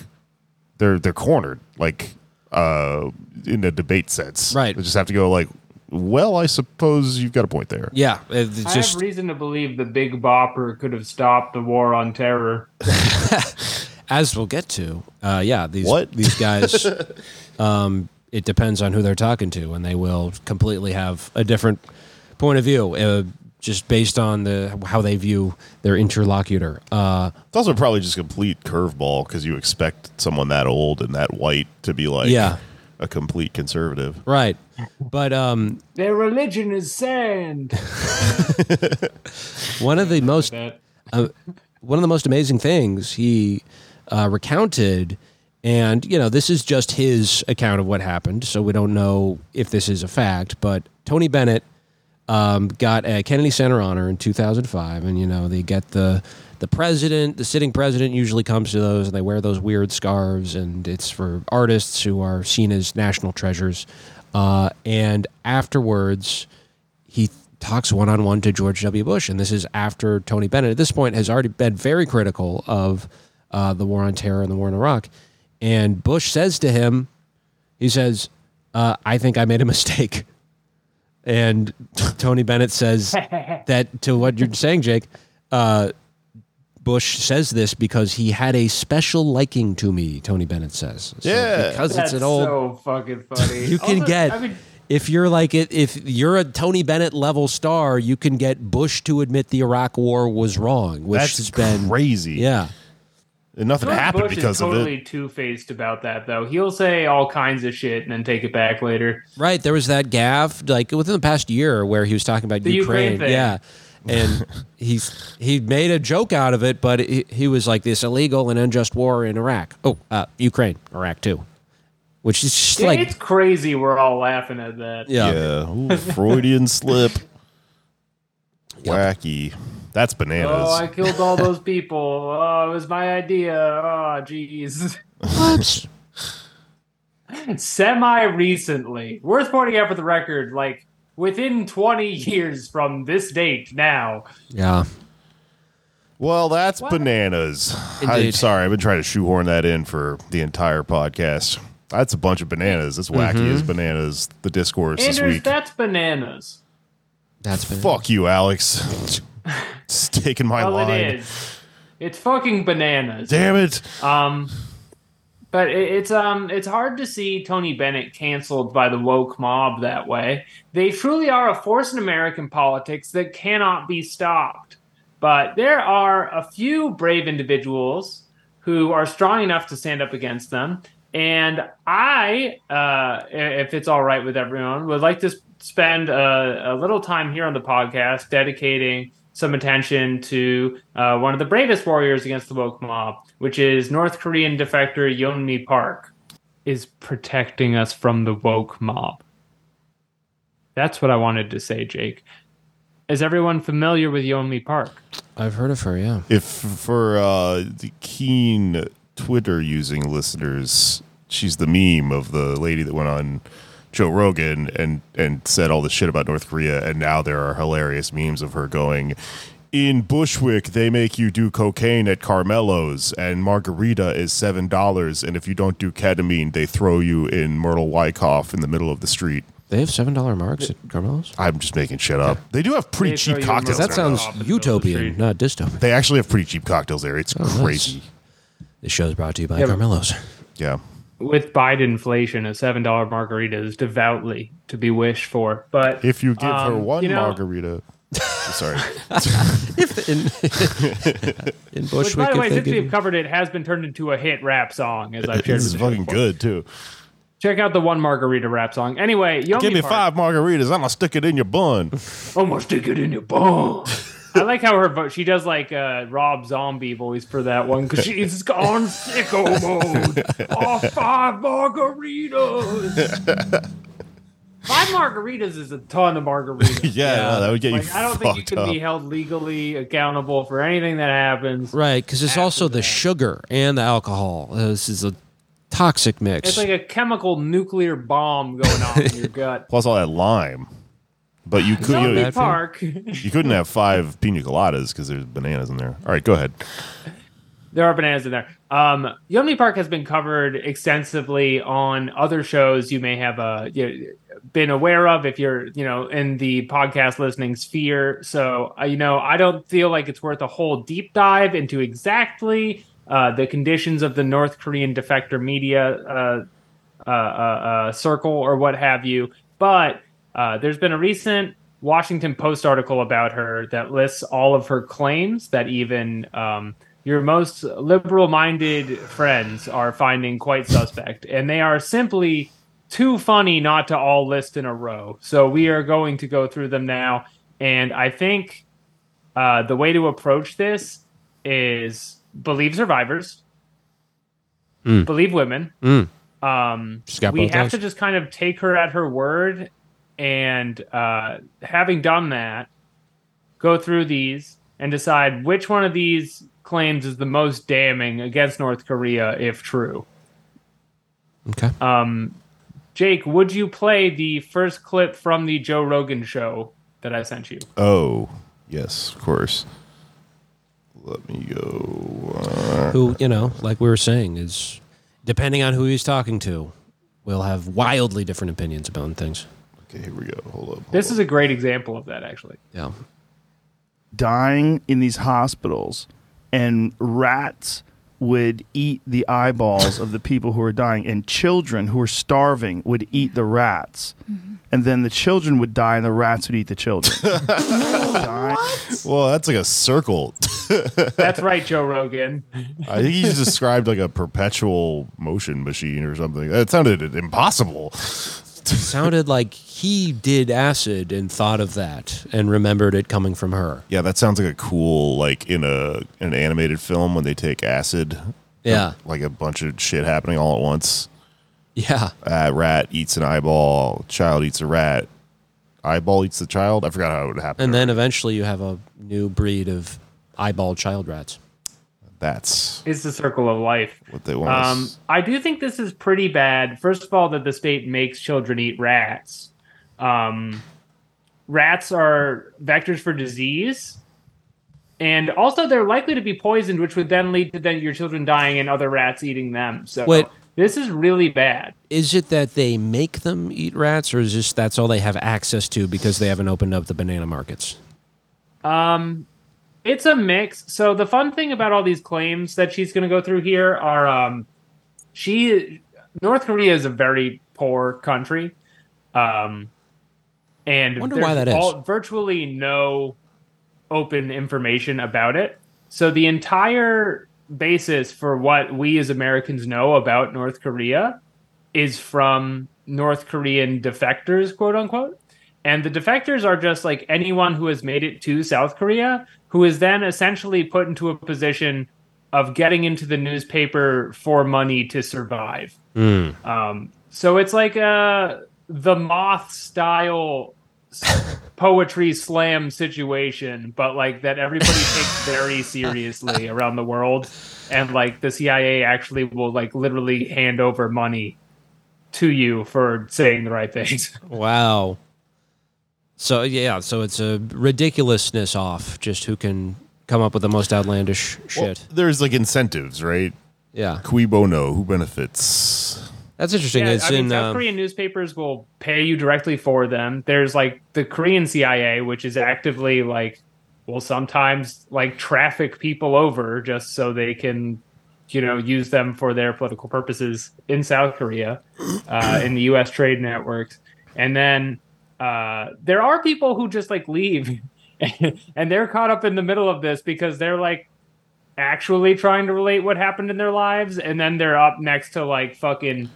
they're they're cornered. Like uh, in a debate sense. Right. They just have to go like, well, I suppose you've got a point there. Yeah. It's just... I have reason to believe the Big Bopper could have stopped the war on terror. As we'll get to. Uh, yeah. These, what? These guys, um, it depends on who they're talking to, and they will completely have a different point of view. Uh, Just based on the how they view their interlocutor. Uh, it's also probably just a complete curveball because you expect someone that old and that white to be like yeah. a complete conservative. Right. But um, their religion is sand. One of the most uh, one of the most amazing things he uh, recounted, and you know, this is just his account of what happened, so we don't know if this is a fact, but Tony Bennett Um, got a Kennedy Center honor in two thousand five, and you know they get the the president, the sitting president usually comes to those, and they wear those weird scarves, and it's for artists who are seen as national treasures. Uh, and afterwards, he talks one on one to George W. Bush, and this is after Tony Bennett at this point has already been very critical of uh, the war on terror and the war in Iraq. And Bush says to him, he says, uh, "I think I made a mistake." And Tony Bennett says that to what you're saying, Jake, uh, Bush says this because he had a special liking to me, Tony Bennett says. So yeah. Because that's it's an old... so fucking funny. You can also, get... I mean, if you're like... If you're a Tony Bennett level star, you can get Bush to admit the Iraq war was wrong, which that's has been... crazy. Yeah. And nothing George happened Bush because totally of it. He's totally two-faced about that, though. He'll say all kinds of shit and then take it back later. Right. There was that gaffe, like, within the past year where he was talking about the Ukraine. Ukraine thing. Yeah. And he's he made a joke out of it, but he, he was like, this illegal and unjust war in Iraq. Oh, uh, Ukraine. Iraq, too. Which is just yeah, like... It's crazy we're all laughing at that. Yeah. yeah. Ooh, Freudian slip. Wacky. Yep. That's bananas. Oh, I killed all those people. Oh, it was my idea. Oh, jeez. What? Semi-recently. Worth pointing out for the record, like, within twenty years from this date now. Yeah. Well, that's what? Bananas. Indeed. I'm sorry. I've been trying to shoehorn that in for the entire podcast. That's a bunch of bananas. That's wacky mm-hmm. as bananas, the discourse Anders, this week. That's bananas. That's bananas. Fuck you, Alex. It's taking my well, line. It is. It's fucking bananas. Damn it. Um, but it, it's um, it's hard to see Tony Bennett canceled by the woke mob that way. They truly are a force in American politics that cannot be stopped. But there are a few brave individuals who are strong enough to stand up against them. And I, uh, if it's all right with everyone, would like to spend a, a little time here on the podcast dedicating some attention to uh, one of the bravest warriors against the woke mob, which is North Korean defector Yeonmi Park, is protecting us from the woke mob. That's what I wanted to say, Jake. Is everyone familiar with Yeonmi Park? I've heard of her, yeah. If for uh, the keen Twitter-using listeners, she's the meme of the lady that went on Joe Rogan and and said all this shit about North Korea, and now there are hilarious memes of her going, in Bushwick they make you do cocaine at Carmelo's, and margarita is seven dollars, and if you don't do ketamine they throw you in Myrtle Wyckoff in the middle of the street. They have seven dollar marks at Carmelo's? I'm just making shit up. They do have pretty cheap cocktails. That sounds utopian, not dystopian. They actually have pretty cheap cocktails there. It's oh, crazy. Nice. This show is brought to you by yeah, Carmelo's. Yeah. With Biden inflation, a seven dollar margarita is devoutly to be wished for. But if you give um, her one you know, margarita... Sorry. if in, in Bushwick... Which, by the way, since we've covered it, has been turned into a hit rap song, as I've shared. It's fucking before. Good, too. Check out the one margarita rap song. Anyway, Yeonmi give me Park. Five margaritas. I'm going to stick it in your bun. I'm going to stick it in your bun. I like how her vote, she does like uh, Rob Zombie voice for that one because she's gone sicko mode. Oh, five margaritas. Five margaritas is a ton of margaritas. yeah, yeah. No, that would get like, you. I don't think you can up. be held legally accountable for anything that happens. Right, because it's also the that. sugar and the alcohol. Uh, this is a toxic mix. It's like a chemical nuclear bomb going on in your gut. Plus all that lime. But you could you, know, Park. you couldn't have five pina coladas because there's bananas in there. All right, go ahead. There are bananas in there. Um, Yeonmi Park has been covered extensively on other shows you may have uh, you know, been aware of if you're, you know, in the podcast listening sphere. So, uh, you know, I don't feel like it's worth a whole deep dive into exactly uh, the conditions of the North Korean defector media uh, uh, uh, uh, circle or what have you. But uh, there's been a recent Washington Post article about her that lists all of her claims that even um, your most liberal-minded friends are finding quite suspect, and they are simply too funny not to all list in a row. So we are going to go through them now, and I think uh, the way to approach this is believe survivors, mm. believe women. Mm. Um, we have to just kind of take her at her word. And uh, having done that, go through these and decide which one of these claims is the most damning against North Korea, if true. Okay. Um, Jake, would you play the first clip from the Joe Rogan show that I sent you? Oh, yes, of course. Let me go. Uh, who, you know, like we were saying, is depending on who he's talking to, we'll have wildly different opinions about things. Okay, here we go. Hold up. Hold this up. Is a great example of that, actually. Yeah. Dying in these hospitals, and rats would eat the eyeballs of the people who are dying, and children who are starving would eat the rats, mm-hmm. and then the children would die, and the rats would eat the children. What? Well, that's like a circle. That's right, Joe Rogan. I think he's described like a perpetual motion machine or something. That sounded impossible. Sounded like he did acid and thought of that and remembered it coming from her. Yeah, that sounds like a cool, like in a an animated film when they take acid. Yeah. Like a bunch of shit happening all at once. Yeah. Uh, rat eats an eyeball. Child eats a rat. Eyeball eats the child. I forgot how it would happen. And then eventually you have a new breed of eyeball child rats. That's it's the circle of life. What they want. Um, I do think this is pretty bad. First of all, that the state makes children eat rats. Um, rats are vectors for disease, and also they're likely to be poisoned, which would then lead to then your children dying and other rats eating them. So what, this is really bad. Is it that they make them eat rats, or is this that's all they have access to because they haven't opened up the banana markets? Um. It's a mix. So the fun thing about all these claims that she's going to go through here are um, she North Korea is a very poor country, um, and wonder why that all, is. Virtually no open information about it. So the entire basis for what we as Americans know about North Korea is from North Korean defectors, quote unquote. And the defectors are just like anyone who has made it to South Korea, who is then essentially put into a position of getting into the newspaper for money to survive. Mm. Um, so it's like a, the Moth style poetry slam situation, but like that everybody takes very seriously around the world. And like the C I A actually will like literally hand over money to you for saying the right things. Wow. So, yeah, so it's a ridiculousness off, just who can come up with the most outlandish shit. Well, there's, like, incentives, right? Yeah. Cui bono, who benefits? That's interesting. Yeah, it's I mean, in, South uh, Korean newspapers will pay you directly for them. There's, like, the Korean C I A, which is actively, like, will sometimes, like, traffic people over just so they can, you know, use them for their political purposes in South Korea, uh, in the U S trade networks. And then... Uh, there are people who just like leave and, and they're caught up in the middle of this because they're like actually trying to relate what happened in their lives. And then they're up next to like fucking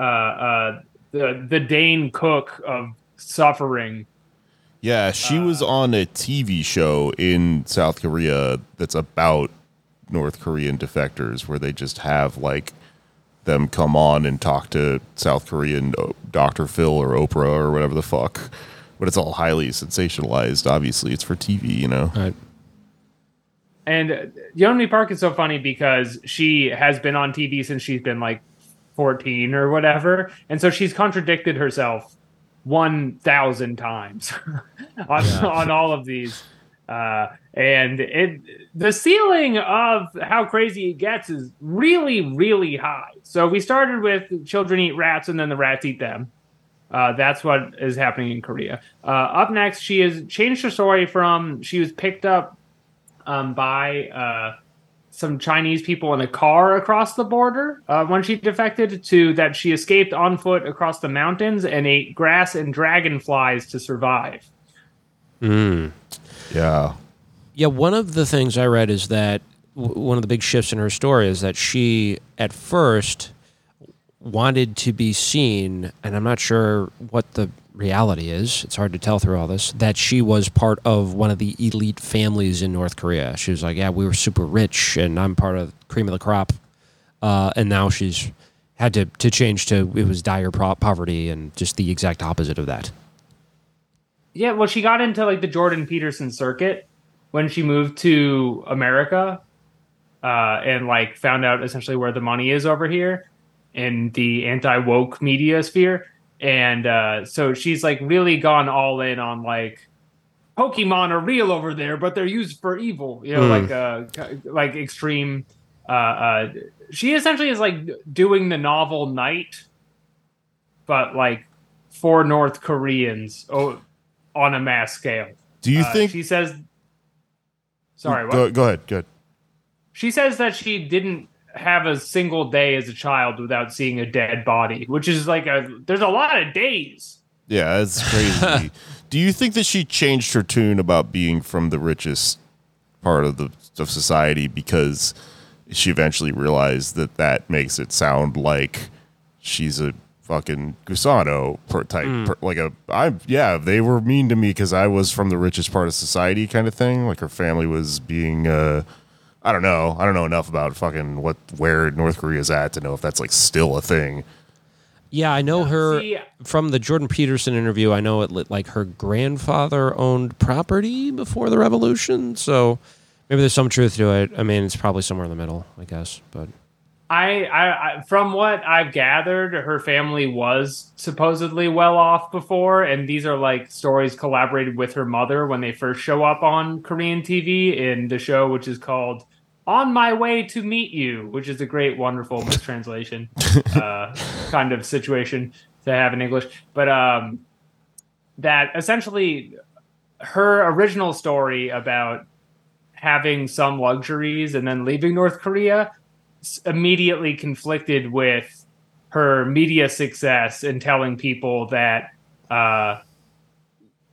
uh, uh, the, the Dane Cook of suffering. Yeah, she uh, was on a T V show in South Korea that's about North Korean defectors where they just have like them come on and talk to South Korean Doctor Phil or Oprah or whatever the fuck. But it's all highly sensationalized, obviously. It's for T V, you know? All right. And Yeonmi Park is so funny because she has been on T V since she's been like fourteen or whatever. And so she's contradicted herself one thousand times on, yeah. on all of these. Uh, and it, the ceiling of how crazy it gets is really, really high. So we started with children eat rats and then the rats eat them. Uh, that's what is happening in Korea. Uh, up next, she has changed her story from she was picked up um, by uh, some Chinese people in a car across the border uh, when she defected to that she escaped on foot across the mountains and ate grass and dragonflies to survive. Mm. Yeah. Yeah, one of the things I read is that w- one of the big shifts in her story is that she, at first, wanted to be seen, and I'm not sure what the reality is, it's hard to tell through all this, that she was part of one of the elite families in North Korea. She was like, yeah, we were super rich, and I'm part of the cream of the crop. Uh, and now she's had to, to change to, it was dire pro- poverty and just the exact opposite of that. Yeah, well, she got into like the Jordan Peterson circuit when she moved to America uh, and like found out essentially where the money is over here in the anti-woke media sphere. And uh, so she's like really gone all in on like Pokemon are real over there, but they're used for evil, you know, mm. like uh, like extreme. Uh, uh, she essentially is like doing the novel Night, but like for North Koreans. Oh. On a mass scale. Do you uh, think she says? Sorry, what? Go, go ahead. Good. She says that she didn't have a single day as a child without seeing a dead body, which is like a. There's a lot of days. Yeah, that's crazy. Do you think that she changed her tune about being from the richest part of the of society because she eventually realized that that makes it sound like she's a. Fucking Gusano per type, mm. per, like a I'm yeah. They were mean to me because I was from the richest part of society, kind of thing. Like her family was being, uh, I don't know, I don't know enough about fucking what where North Korea's at to know if that's like still a thing. Yeah, I know her See, from the Jordan Peterson interview. I know it like her grandfather owned property before the revolution, so maybe there's some truth to it. I mean, it's probably somewhere in the middle, I guess, but. I, I, I, from what I've gathered, her family was supposedly well off before, and these are like stories collaborated with her mother when they first show up on Korean T V in the show, which is called "On My Way to Meet You," which is a great, wonderful mistranslation uh, kind of situation to have in English. But um, that essentially, her original story about having some luxuries and then leaving North Korea. Immediately conflicted with her media success and telling people that, uh,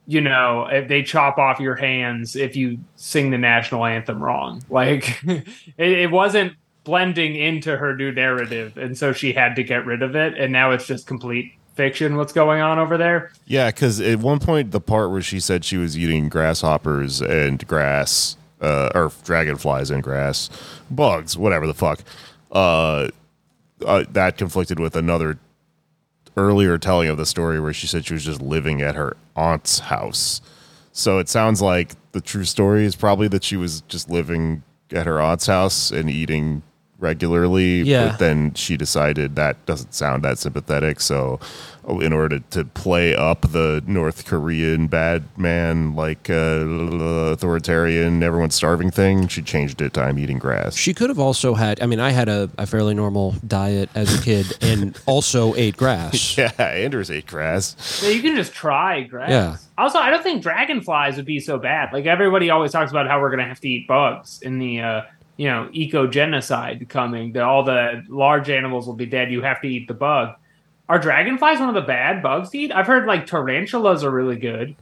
you know, if they chop off your hands if you sing the national anthem wrong. Like, it, it wasn't blending into her new narrative, and so she had to get rid of it, and now it's just complete fiction what's going on over there. Yeah, because at one point, the part where she said she was eating grasshoppers and grass... Uh, or dragonflies and grass, bugs, whatever the fuck. Uh, uh, that conflicted with another earlier telling of the story where she said she was just living at her aunt's house. So it sounds like the true story is probably that she was just living at her aunt's house and eating regularly. Yeah. But then she decided that doesn't sound that sympathetic. So in order to play up the North Korean bad man, like uh, authoritarian, everyone's starving thing, she changed it to I'm eating grass. She could have also had, I mean, I had a, a fairly normal diet as a kid and also ate grass. Yeah, Anders ate grass. Yeah, you can just try grass. Yeah. Also, I don't think dragonflies would be so bad. Like everybody always talks about how we're going to have to eat bugs in the... Uh, you know, eco-genocide coming, that all the large animals will be dead, you have to eat the bug. Are dragonflies one of the bad bugs to eat? I've heard, like, tarantulas are really good.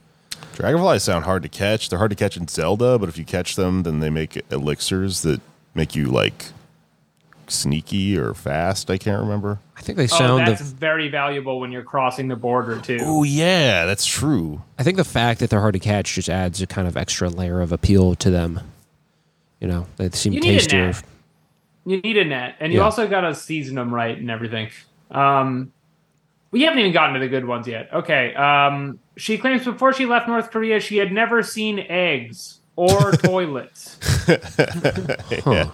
Dragonflies sound hard to catch. They're hard to catch in Zelda, but if you catch them, then they make elixirs that make you, like, sneaky or fast. I can't remember. I think they sound... Oh, that's the... very valuable when you're crossing the border, too. Oh, yeah, that's true. I think the fact that they're hard to catch just adds a kind of extra layer of appeal to them. You know, they seem you tastier. You need a net. And yeah. You also got to season them right and everything. Um, we haven't even gotten to the good ones yet. Okay. Um, she claims before she left North Korea, she had never seen eggs or toilets. Huh.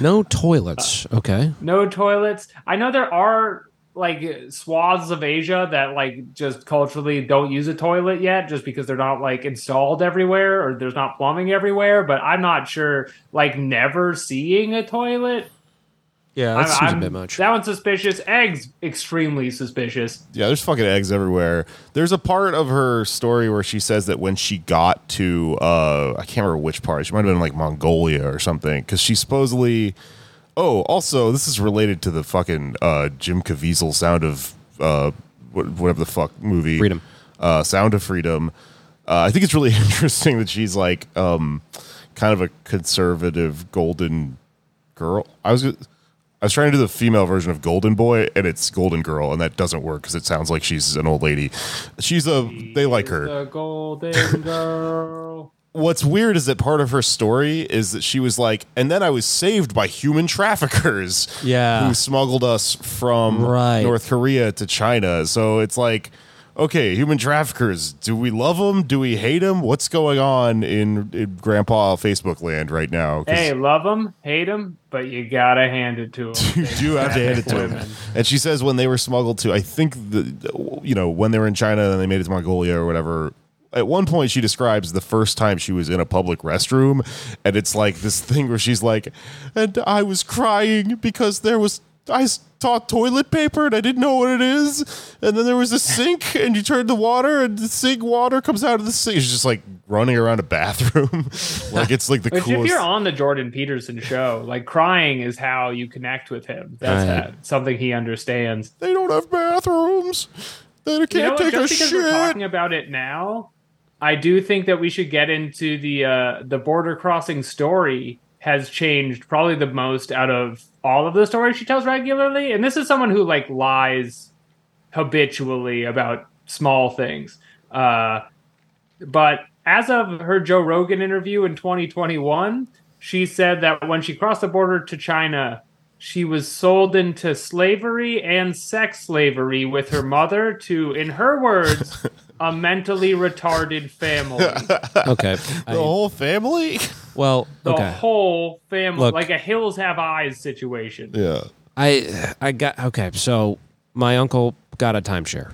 No toilets. Okay. No toilets. I know there are like swaths of Asia that like just culturally don't use a toilet yet, just because they're not like installed everywhere or there's not plumbing everywhere. But I'm not sure, like never seeing a toilet. Yeah, that seems a bit much. That one's suspicious. Eggs, extremely suspicious. Yeah, there's fucking eggs everywhere. There's a part of her story where she says that when she got to, uh, I can't remember which part. She might have been like Mongolia or something, because she supposedly... Oh, also, this is related to the fucking uh, Jim Caviezel Sound of uh, whatever the fuck movie. Freedom. Uh, Sound of Freedom. Uh, I think it's really interesting that she's like um, kind of a conservative golden girl. I was... I was trying to do the female version of Golden Boy, and it's Golden Girl, and that doesn't work because it sounds like she's an old lady. She's a... They like her. Golden Girl. What's weird is that part of her story is that she was like, and then I was saved by human traffickers, yeah, who smuggled us from right. North Korea to China. So it's like, okay, human traffickers, do we love them? Do we hate them? What's going on in, in Grandpa Facebook land right now? Hey, love them, hate them, but you gotta hand it to them. You do have to hand it to them. And she says when they were smuggled to, I think, the, you know, when they were in China and they made it to Mongolia or whatever, at one point she describes the first time she was in a public restroom, and it's like this thing where she's like, and I was crying because there was... I taught toilet paper and I didn't know what it is. And then there was a sink and you turned the water and the sink water comes out of the sink. It's just like running around a bathroom. Like it's like the coolest. If you're on the Jordan Peterson show, like crying is how you connect with him. That's right. That, something he understands. They don't have bathrooms. They can't you know take just a because shit. We're talking about it now. I do think that we should get into the, uh, the border crossing story has changed probably the most out of all of the stories she tells regularly. And this is someone who like lies habitually about small things. Uh, but as of her Joe Rogan interview in twenty twenty-one, she said that when she crossed the border to China, she was sold into slavery and sex slavery with her mother to, in her words, a mentally retarded family. Okay. The I, whole family? Well, the okay. whole family. Look, like a Hills Have Eyes situation. Yeah. I I got okay, so my uncle got a timeshare.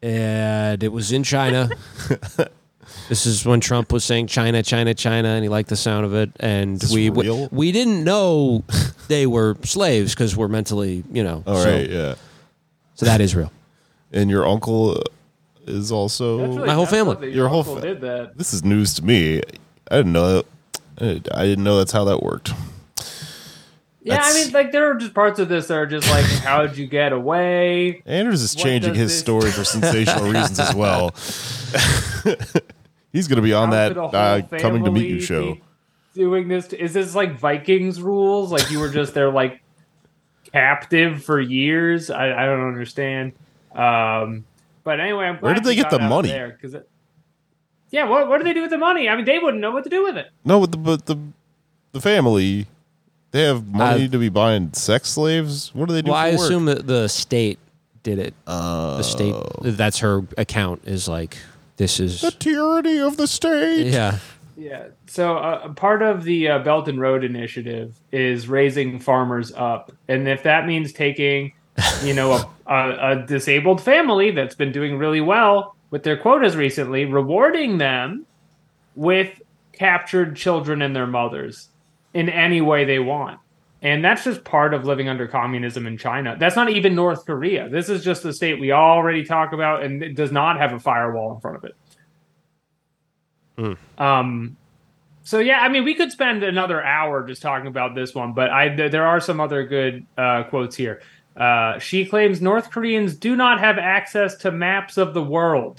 And it was in China. This is when Trump was saying China, China, China, and he liked the sound of it. And we w- we didn't know they were slaves because we're mentally, you know. All so, right, yeah. So that is real. And your uncle is also... Really my whole family. Your, your whole family did that. This is news to me. I didn't know that. I didn't know that's how that worked. Yeah, that's... I mean, like, there are just parts of this that are just like, how'd you get away? Anders is what changing his this... story for sensational reasons as well. He's going to be on how that uh, Coming to Meet You show. Doing this to, is this like Vikings rules? Like you were just there like captive for years? I, I don't understand. Um, but anyway, I'm glad where did they get the money? There, it, yeah, what what do they do with the money? I mean, they wouldn't know what to do with it. No, but the but the, the family, they have money uh, to be buying sex slaves. What do they do? Well, for I work? assume that the state did it. Uh, the state. That's her account is like. This is the tyranny of the state. Yeah. Yeah. So uh, part of the uh, Belt and Road Initiative is raising farmers up. And if that means taking, you know, a, a, a disabled family that's been doing really well with their quotas recently, rewarding them with captured children and their mothers in any way they want. And that's just part of living under communism in China. That's not even North Korea. This is just the state we already talk about, and it does not have a firewall in front of it. Mm. Um, so, yeah, I mean, we could spend another hour just talking about this one, but I, th- there are some other good uh, quotes here. Uh, she claims North Koreans do not have access to maps of the world.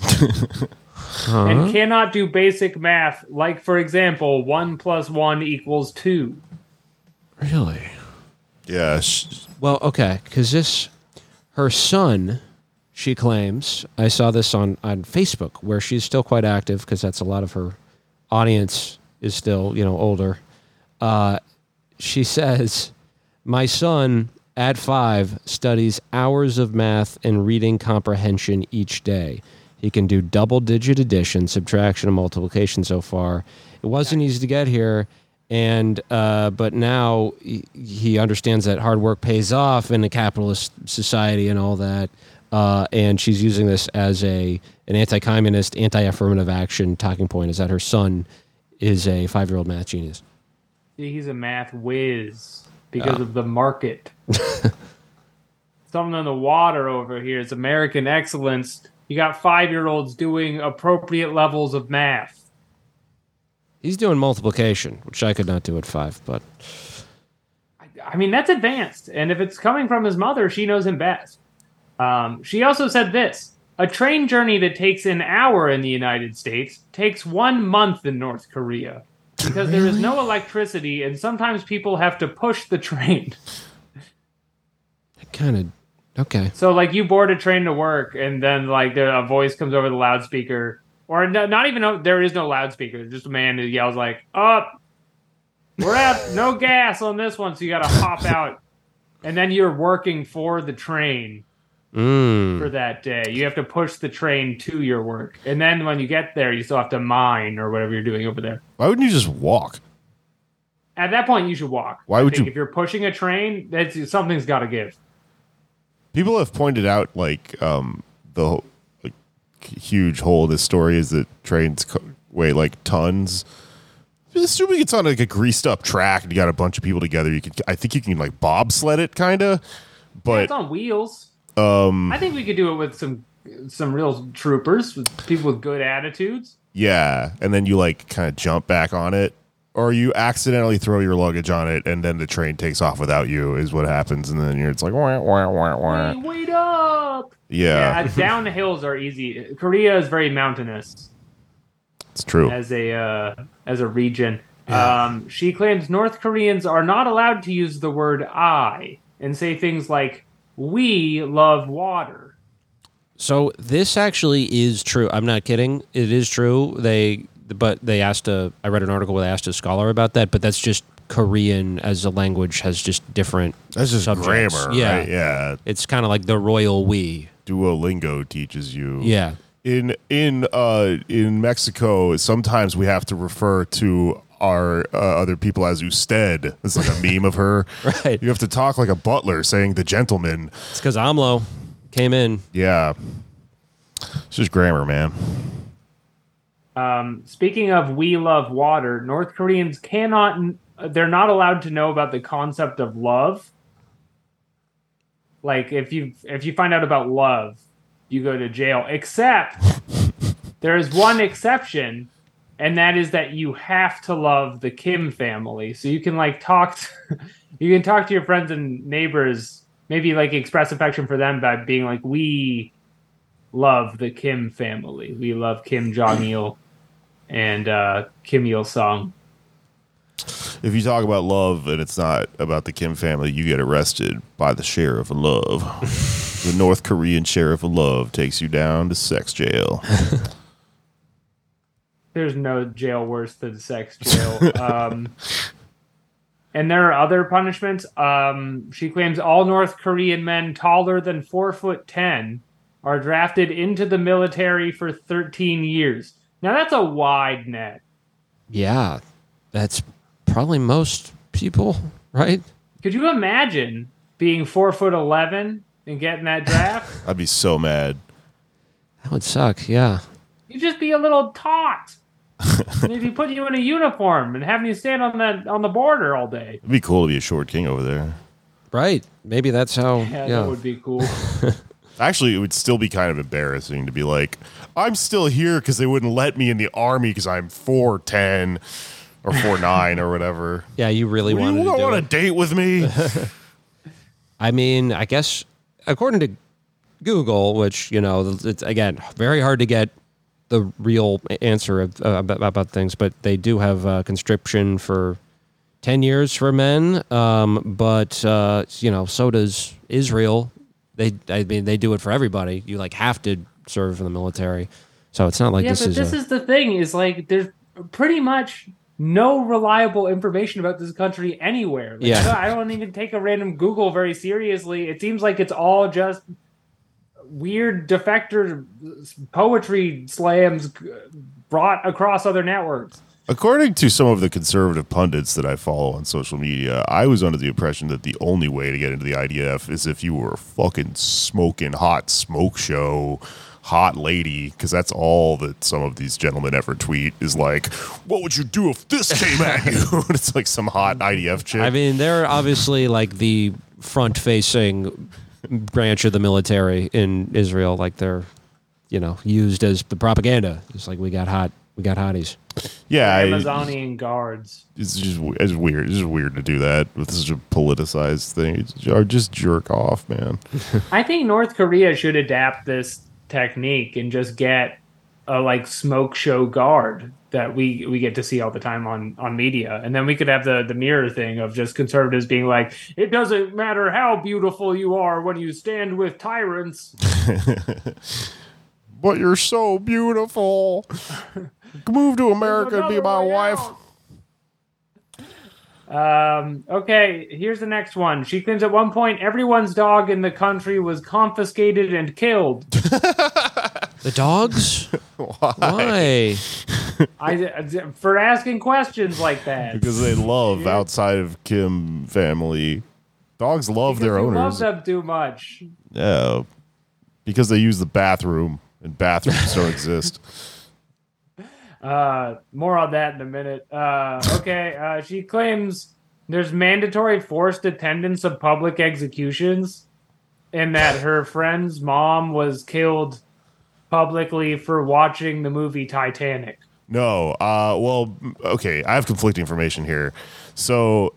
Huh? And cannot do basic math, like, for example, one plus one equals two. Really? Yeah. Well, okay, because this, her son, she claims, I saw this on, on Facebook, where she's still quite active, because that's a lot of her audience is still, you know, older. Uh, she says, my son, at five, studies hours of math and reading comprehension each day. He can do double-digit addition, subtraction, and multiplication so far. It wasn't easy to get here. And uh, but now he, he understands that hard work pays off in a capitalist society and all that. Uh, and she's using this as a an anti-communist, anti-affirmative action talking point, is that her son is a five-year-old math genius. He's a math whiz because uh. of the market. Something in the water over here. It's American excellence. You got five-year-olds doing appropriate levels of math. He's doing multiplication, which I could not do at five, but... I mean, that's advanced. And if it's coming from his mother, she knows him best. Um, she also said this. A train journey that takes an hour in the United States takes one month in North Korea. Because really? There is no electricity, and sometimes people have to push the train. I kind of... Okay. So, like, you board a train to work, and then, like, there, a voice comes over the loudspeaker. Or no, not even... There is no loudspeaker. There's just a man who yells, like, up! We're out! No gas on this one, so you gotta hop out. And then you're working for the train mm. for that day. You have to push the train to your work. And then when you get there, you still have to mine or whatever you're doing over there. Why wouldn't you just walk? At that point, you should walk. Why I would you... If you're pushing a train, that's, something's gotta give. People have pointed out, like, um, the like, huge hole in this story is that trains co- weigh, like, tons. Assuming it's on, like, a greased-up track and you got a bunch of people together, you can, I think you can, like, bobsled it, kind of. But yeah, it's on wheels. Um, I think we could do it with some some real troopers, with people with good attitudes. Yeah, and then you, like, kind of jump back on it. Or you accidentally throw your luggage on it, and then the train takes off without you, is what happens. And then you're it's like, wah, wah, wah, wah. Hey, wait up! Yeah. yeah downhills are easy. Korea is very mountainous. It's true. As a uh, as a region. Yeah. Um, she claims North Koreans are not allowed to use the word I and say things like, we love water. So this actually is true. I'm not kidding. It is true. They... But they asked a, I read an article where they asked a scholar about that, but that's just Korean as a language has just different That's just subjects. grammar, yeah. right? Yeah. It's kind of like the royal we. Duolingo teaches you. Yeah. In in uh, in Mexico, sometimes we have to refer to our uh, other people as usted. It's like a meme of her. Right. You have to talk like a butler saying the gentleman. It's because AMLO came in. Yeah. It's just grammar, man. Um, speaking of we love water, North Koreans cannot, they're not allowed to know about the concept of love. Like if you, if you find out about love, you go to jail, except there is one exception. And that is that you have to love the Kim family. So you can like talk, to, you can talk to your friends and neighbors, maybe like express affection for them by being like, we love the Kim family. We love Kim Jong-il. And uh, Kim Il-sung. If you talk about love and it's not about the Kim family, you get arrested by the sheriff of love. The North Korean sheriff of love takes you down to sex jail. There's no jail worse than sex jail. Um, and there are other punishments. Um, she claims all North Korean men taller than four foot ten are drafted into the military for thirteen years. Now, that's a wide net. Yeah, that's probably most people, right? Could you imagine being four foot eleven and getting that draft? I'd be so mad. That would suck, yeah. You'd just be a little taut. Maybe put you in a uniform and having you stand on the, on the border all day. It'd be cool to be a short king over there. Right. Maybe that's how... Yeah, yeah. That would be cool. Actually, it would still be kind of embarrassing to be like, I'm still here because they wouldn't let me in the army because I'm four ten or four nine or whatever. Yeah, you really well, wanted you to do want it. You don't want a date with me? I mean, I guess, according to Google, which, you know, it's, again, very hard to get the real answer of, uh, about, about things, but they do have uh, conscription for ten years for men, um, but, uh, you know, so does Israel. They, I mean, they do it for everybody. You like have to serve in the military, so it's not like yeah, this but is. This a... is the thing. Is like there's pretty much no reliable information about this country anywhere. Like, yeah, so I don't even take a random Google very seriously. It seems like it's all just weird defector poetry slams brought across other networks. According to some of the conservative pundits that I follow on social media, I was under the impression that the only way to get into the I D F is if you were a fucking smoking hot smoke show, hot lady, because that's all that some of these gentlemen ever tweet is like, what would you do if this came at you? And it's like some hot I D F chick. I mean, they're obviously like the front-facing branch of the military in Israel. Like they're, you know, used as the propaganda. It's like we got hot. We got hotties. Yeah. The Amazonian I, guards. It's just it's weird. It's just weird to do that with such a politicized thing. Or just jerk off, man. I think North Korea should adapt this technique and just get a like smoke show guard that we, we get to see all the time on, on media. And then we could have the, the mirror thing of just conservatives being like, it doesn't matter how beautiful you are when you stand with tyrants. But you're so beautiful. Move to America and be my wife. Um, okay, here's the next one. She claims at one point everyone's dog in the country was confiscated and killed. The dogs? Why? Why? I, for asking questions like that. Because they love outside of Kim family. Dogs love because their owners. Love them too much. Yeah, because they use the bathroom. And bathrooms don't exist. Uh, more on that in a minute. Uh, okay, uh, she claims there's mandatory forced attendance of public executions and that her friend's mom was killed publicly for watching the movie Titanic. No, uh, well, okay, I have conflicting information here. So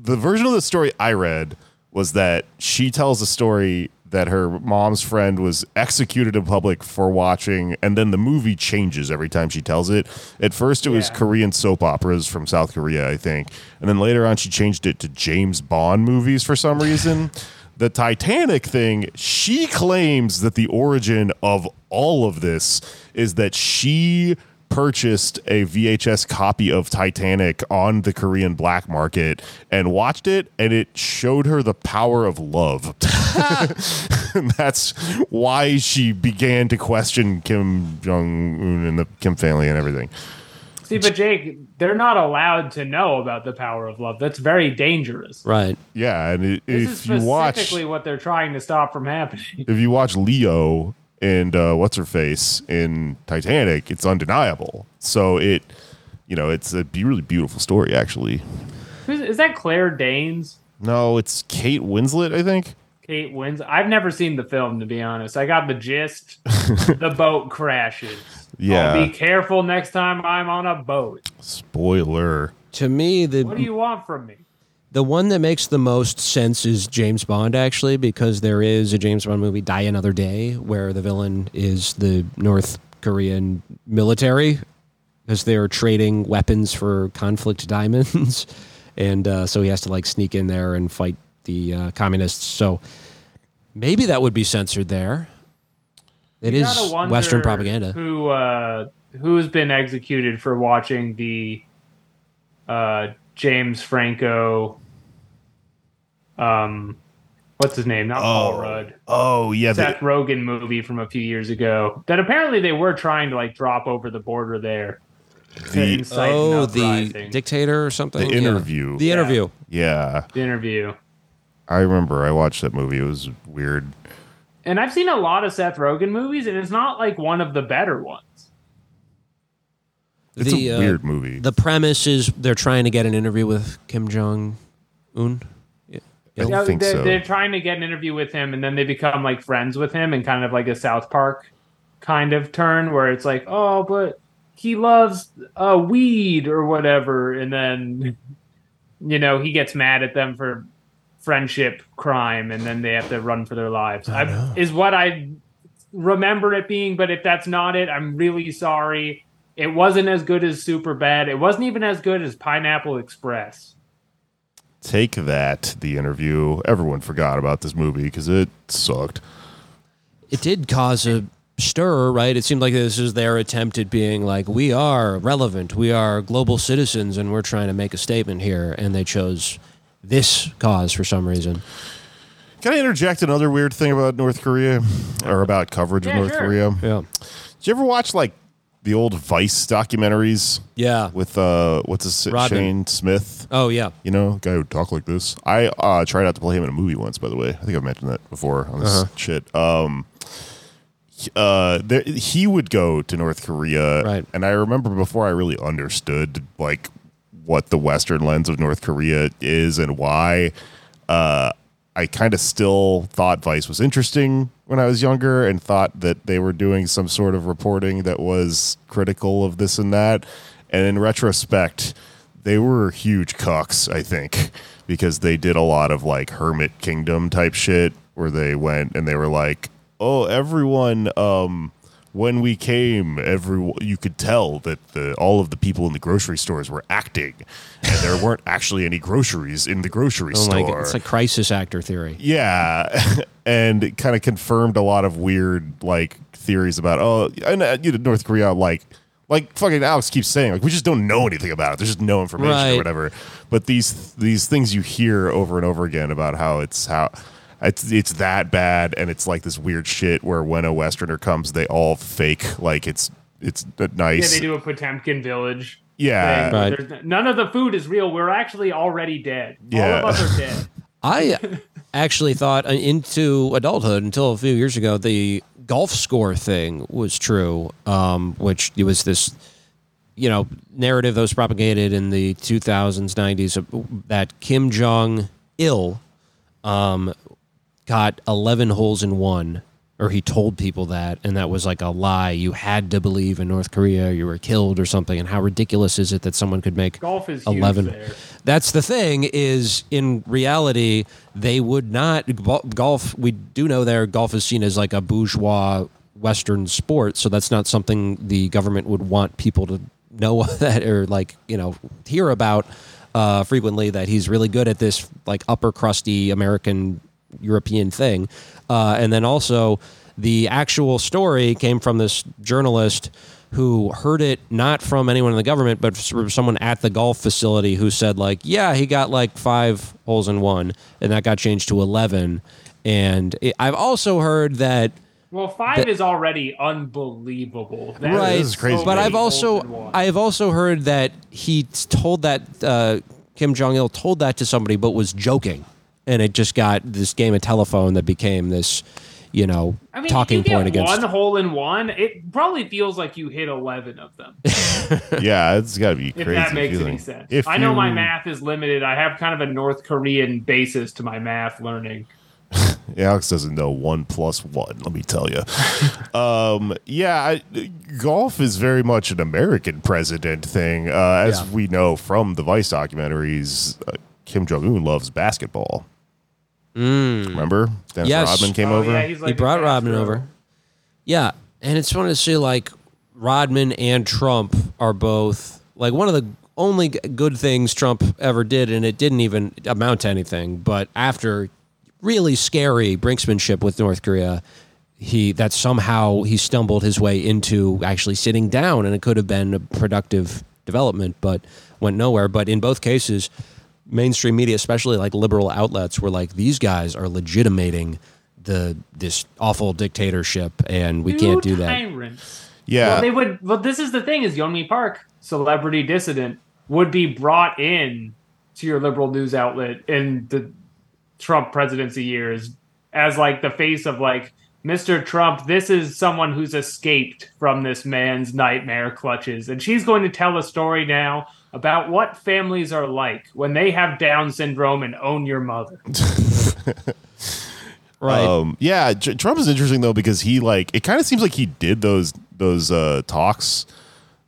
the version of the story I read was that she tells a story that her mom's friend was executed in public for watching, and then the movie changes every time she tells it. At first, it yeah. was Korean soap operas from South Korea, I think. And then later on, she changed it to James Bond movies for some reason. The Titanic thing, she claims that the origin of all of this is that she purchased a V H S copy of Titanic on the Korean black market and watched it, and it showed her the power of love. And that's why she began to question Kim Jong-un and the Kim family and everything. See, but Jake, they're not allowed to know about the power of love. That's very dangerous. Right. Yeah, and it, this if is specifically you watch what they're trying to stop from happening. If you watch Leo and uh, what's her face in Titanic, it's undeniable. So it, you know, it's a be- really beautiful story, actually. Who's, is that Claire Danes? No, it's Kate Winslet, I think. Kate Winslet. I've never seen the film, to be honest. I got the gist. The boat crashes. Yeah. I'll be careful next time I'm on a boat. Spoiler. To me, the what do you want from me? The one that makes the most sense is James Bond, actually, because there is a James Bond movie, Die Another Day, where the villain is the North Korean military, because they're trading weapons for conflict diamonds, and uh, so he has to like sneak in there and fight the uh, communists. So maybe that would be censored there. It you is Western propaganda. Who uh, who's been executed for watching the uh, James Franco? Um, what's his name? Not oh, Paul Rudd. Oh, yeah. Seth the, Rogen movie from a few years ago that apparently they were trying to like drop over the border there. The, oh, the dictator or something? The yeah. interview. The yeah. interview. Yeah. The interview. I remember I watched that movie. It was weird. And I've seen a lot of Seth Rogen movies, and it's not like one of the better ones. It's the, a weird uh, movie. The premise is they're trying to get an interview with Kim Jong-un. Yeah. I don't yeah, think they're, so. They're trying to get an interview with him, and then they become like friends with him, and kind of like a South Park kind of turn where it's like, oh, but he loves uh, weed or whatever, and then you know he gets mad at them for friendship crime, and then they have to run for their lives. I I, is what I remember it being, but if that's not it, I'm really sorry. It wasn't as good as Superbad. It wasn't even as good as Pineapple Express. Take that, The Interview. Everyone forgot about this movie because it sucked. It did cause a stir, right? It seemed like this is their attempt at being like, we are relevant, we are global citizens, and we're trying to make a statement here. And they chose this cause for some reason. Can I interject another weird thing about North Korea or about coverage yeah, of North sure. Korea? Yeah. Did you ever watch, like, the old Vice documentaries. Yeah. With, uh, what's his Rodman. Shane Smith. Oh, yeah. You know, guy who would talk like this. I uh, tried out to play him in a movie once, by the way. I think I've mentioned that before on this uh-huh. shit. Um, uh, there, he would go to North Korea. Right. And I remember before I really understood, like, what the Western lens of North Korea is and why, uh, I kind of still thought Vice was interesting when I was younger and thought that they were doing some sort of reporting that was critical of this and that. And in retrospect, they were huge cucks, I think, because they did a lot of like hermit kingdom type shit where they went and they were like, oh, everyone, um, when we came, every you could tell that the all of the people in the grocery stores were acting, and there weren't actually any groceries in the grocery oh store. My God. It's like crisis actor theory. Yeah, and it kind of confirmed a lot of weird like theories about oh, and uh, you know, North Korea, like like fucking Alex keeps saying, like we just don't know anything about it. There's just no information right. or whatever. But these these things you hear over and over again about how it's how. It's it's that bad, and it's like this weird shit where when a Westerner comes, they all fake like it's it's nice. Yeah, they do a Potemkin village. Yeah, right. None of the food is real. We're actually already dead. Yeah. All of us are dead. I actually thought into adulthood until a few years ago the golf score thing was true, um, which it was this, you know, narrative that was propagated in the two thousands, nineties that Kim Jong-il. Um, got eleven holes in one, or he told people that, and that was like a lie. You had to believe in North Korea, you were killed or something, and how ridiculous is it that someone could make golf is eleven? Huge there. That's the thing, is in reality, they would not, golf, we do know there, golf is seen as like a bourgeois Western sport, so that's not something the government would want people to know that, or like, you know, hear about uh, frequently, that he's really good at this like upper crusty American European thing. Uh, and then also the actual story came from this journalist who heard it not from anyone in the government, but from someone at the golf facility who said like, yeah, he got like five holes in one, and that got changed to eleven. And it, I've also heard that. Well, five that, is already unbelievable. That right. Is crazy. So but I've also, I've also heard that he told that uh, Kim Jong-il told that to somebody, but was joking. And it just got this game of telephone that became this, you know, I mean, talking if you get point against one hole in one. It probably feels like you hit eleven of them. Yeah, it's got to be crazy. If that makes feeling. Any sense. If I know you... my math is limited. I have kind of a North Korean basis to my math learning. Alex doesn't know one plus one, let me tell you. um, yeah, I, golf is very much an American president thing. Uh, as yeah. we know from the Vice documentaries, uh, Kim Jong-un loves basketball. Mm. Remember? Dennis yes. Rodman came oh, over. Yeah, he's like he brought Rodman over. over. Yeah. And it's funny to see like Rodman and Trump are both like one of the only good things Trump ever did. And it didn't even amount to anything. But after really scary brinksmanship with North Korea, he that somehow he stumbled his way into actually sitting down. And it could have been a productive development, but went nowhere. But in both cases, mainstream media, especially like liberal outlets, were like, these guys are legitimating the this awful dictatorship, and we New can't do that. Tyrants. Yeah, well, they would. Well, this is the thing: is Yeonmi Park, celebrity dissident, would be brought in to your liberal news outlet in the Trump presidency years as like the face of like Mister Trump. This is someone who's escaped from this man's nightmare clutches, and she's going to tell a story now about what families are like when they have Down syndrome and own your mother. Right. Um, yeah. J- Trump is interesting, though, because he like it kind of seems like he did those those uh, talks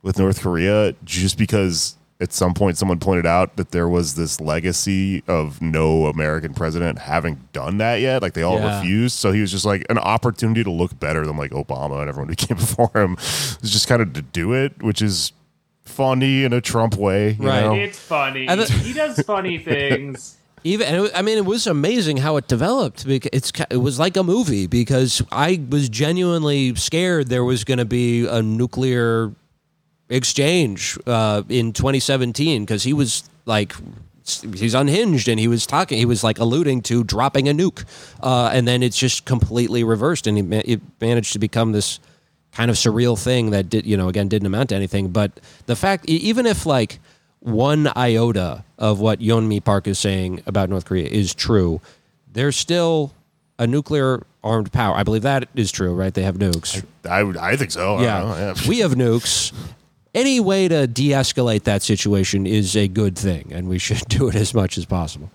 with North Korea just because at some point someone pointed out that there was this legacy of no American president having done that yet. Like they all yeah. refused. So he was just like an opportunity to look better than like Obama and everyone who came before him. It was just kind of to do it, which is funny in a Trump way, you right? know? It's funny. Th- he does funny things. Even and it, I mean, it was amazing how it developed. Because it's it was like a movie because I was genuinely scared there was going to be a nuclear exchange uh, in twenty seventeen because he was like he's unhinged and he was talking. He was like alluding to dropping a nuke, uh, and then it's just completely reversed and he, it managed to become this kind of surreal thing that did, you know, again, didn't amount to anything. But the fact, even if like one iota of what Yeonmi Park is saying about North Korea is true, there's still a nuclear armed power. I believe that is true, right? They have nukes. I, I, I think so. Yeah. I don't know. Yeah. We have nukes. Any way to de-escalate that situation is a good thing, and we should do it as much as possible.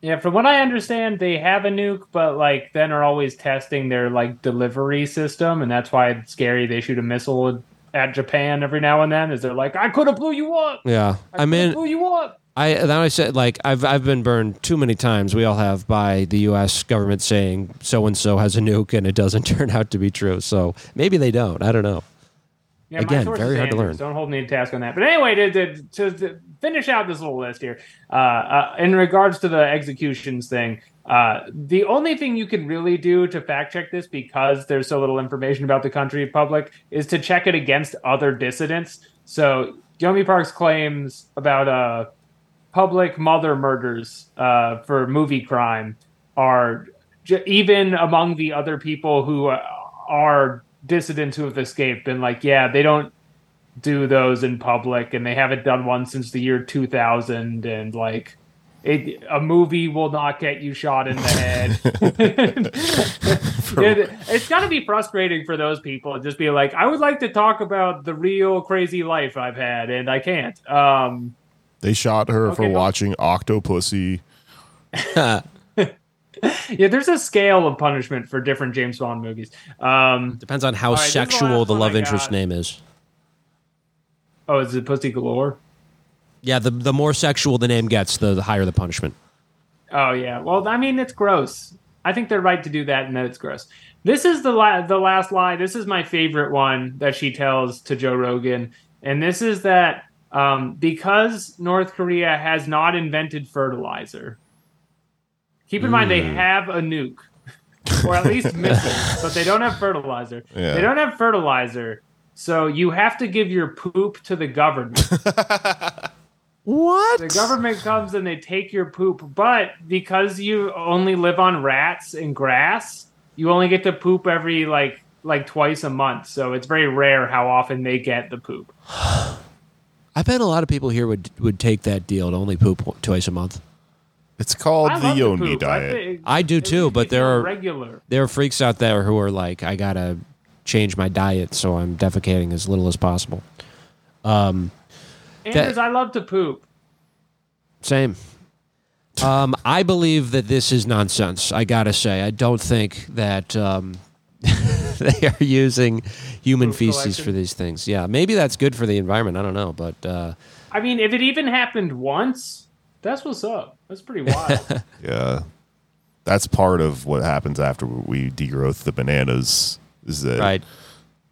Yeah, from what I understand, they have a nuke, but like then are always testing their like delivery system, and that's why it's scary. They shoot a missile at Japan every now and then. Is they're like, I could have blew you up. Yeah, I, I mean, blew you up. I then I said like I've I've been burned too many times. We all have by the U S government saying so and so has a nuke, and it doesn't turn out to be true. So maybe they don't. I don't know. Yeah, again, very hard to learn. Don't hold me to task on that. But anyway, to, to, to, to finish out this little list here, uh, uh, in regards to the executions thing, uh, the only thing you can really do to fact check this, because there's so little information about the country public, is to check it against other dissidents. So Yeonmi Park's claims about uh, public mother murders uh, for movie crime are j- even among the other people who uh, are dissidents who have escaped, and like, yeah, they don't do those in public, and they haven't done one since the year two thousand, and like it, a movie will not get you shot in the head. it, it's gotta be frustrating for those people to just be like, I would like to talk about the real crazy life I've had, and I can't. Um, they shot her okay, for watching Octopussy. Yeah, there's a scale of punishment for different James Bond movies. Um, Depends on how right, sexual the love interest name is. Oh, is it Pussy Galore? Yeah, the the more sexual the name gets, the, the higher the punishment. Oh, yeah. Well, I mean, it's gross. I think they're right to do that, and that it's gross. This is the la- the last lie. This is my favorite one that she tells to Joe Rogan, and this is that um, because North Korea has not invented fertilizer... Keep in mind, mm. they have a nuke, or at least missiles, but they don't have fertilizer. Yeah. They don't have fertilizer, so you have to give your poop to the government. What? The government comes and they take your poop, but because you only live on rats and grass, you only get to poop every, like, like twice a month, so it's very rare how often they get the poop. I bet a lot of people here would, would take that deal to only poop twice a month. It's called the Yeonmi diet. I, it, I do too, but there are regular. There are freaks out there who are like, I gotta change my diet, so I'm defecating as little as possible. Um, Anders, that, I love to poop. Same. Um, I believe that this is nonsense. I gotta say, I don't think that um, they are using human poop feces collection for these things. Yeah, maybe that's good for the environment. I don't know, but uh, I mean, if it even happened once. That's what's up. That's pretty wild. Yeah. That's part of what happens after we degrowth the bananas, is that right.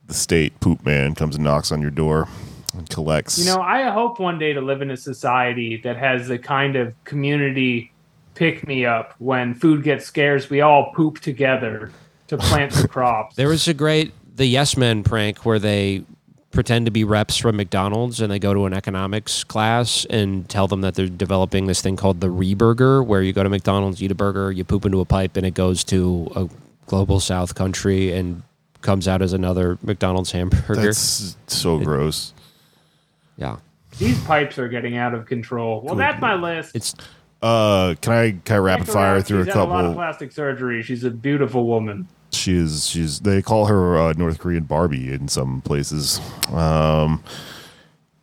The state poop man comes and knocks on your door and collects. You know, I hope one day to live in a society that has the kind of community pick-me-up. When food gets scarce, we all poop together to plant the crops. There was a great The Yes Men prank where they pretend to be reps from McDonald's, and they go to an economics class and tell them that they're developing this thing called the Reburger, where you go to McDonald's, eat a burger, you poop into a pipe, and it goes to a global south country and comes out as another McDonald's hamburger. That's so it, gross. Yeah. These pipes are getting out of control. Well, cool. That's my list. It's uh, Can I, can I rapid fire through a couple? She's had a lot of plastic surgery. She's a beautiful woman. She is, she's, they call her uh, North Korean Barbie in some places. Um,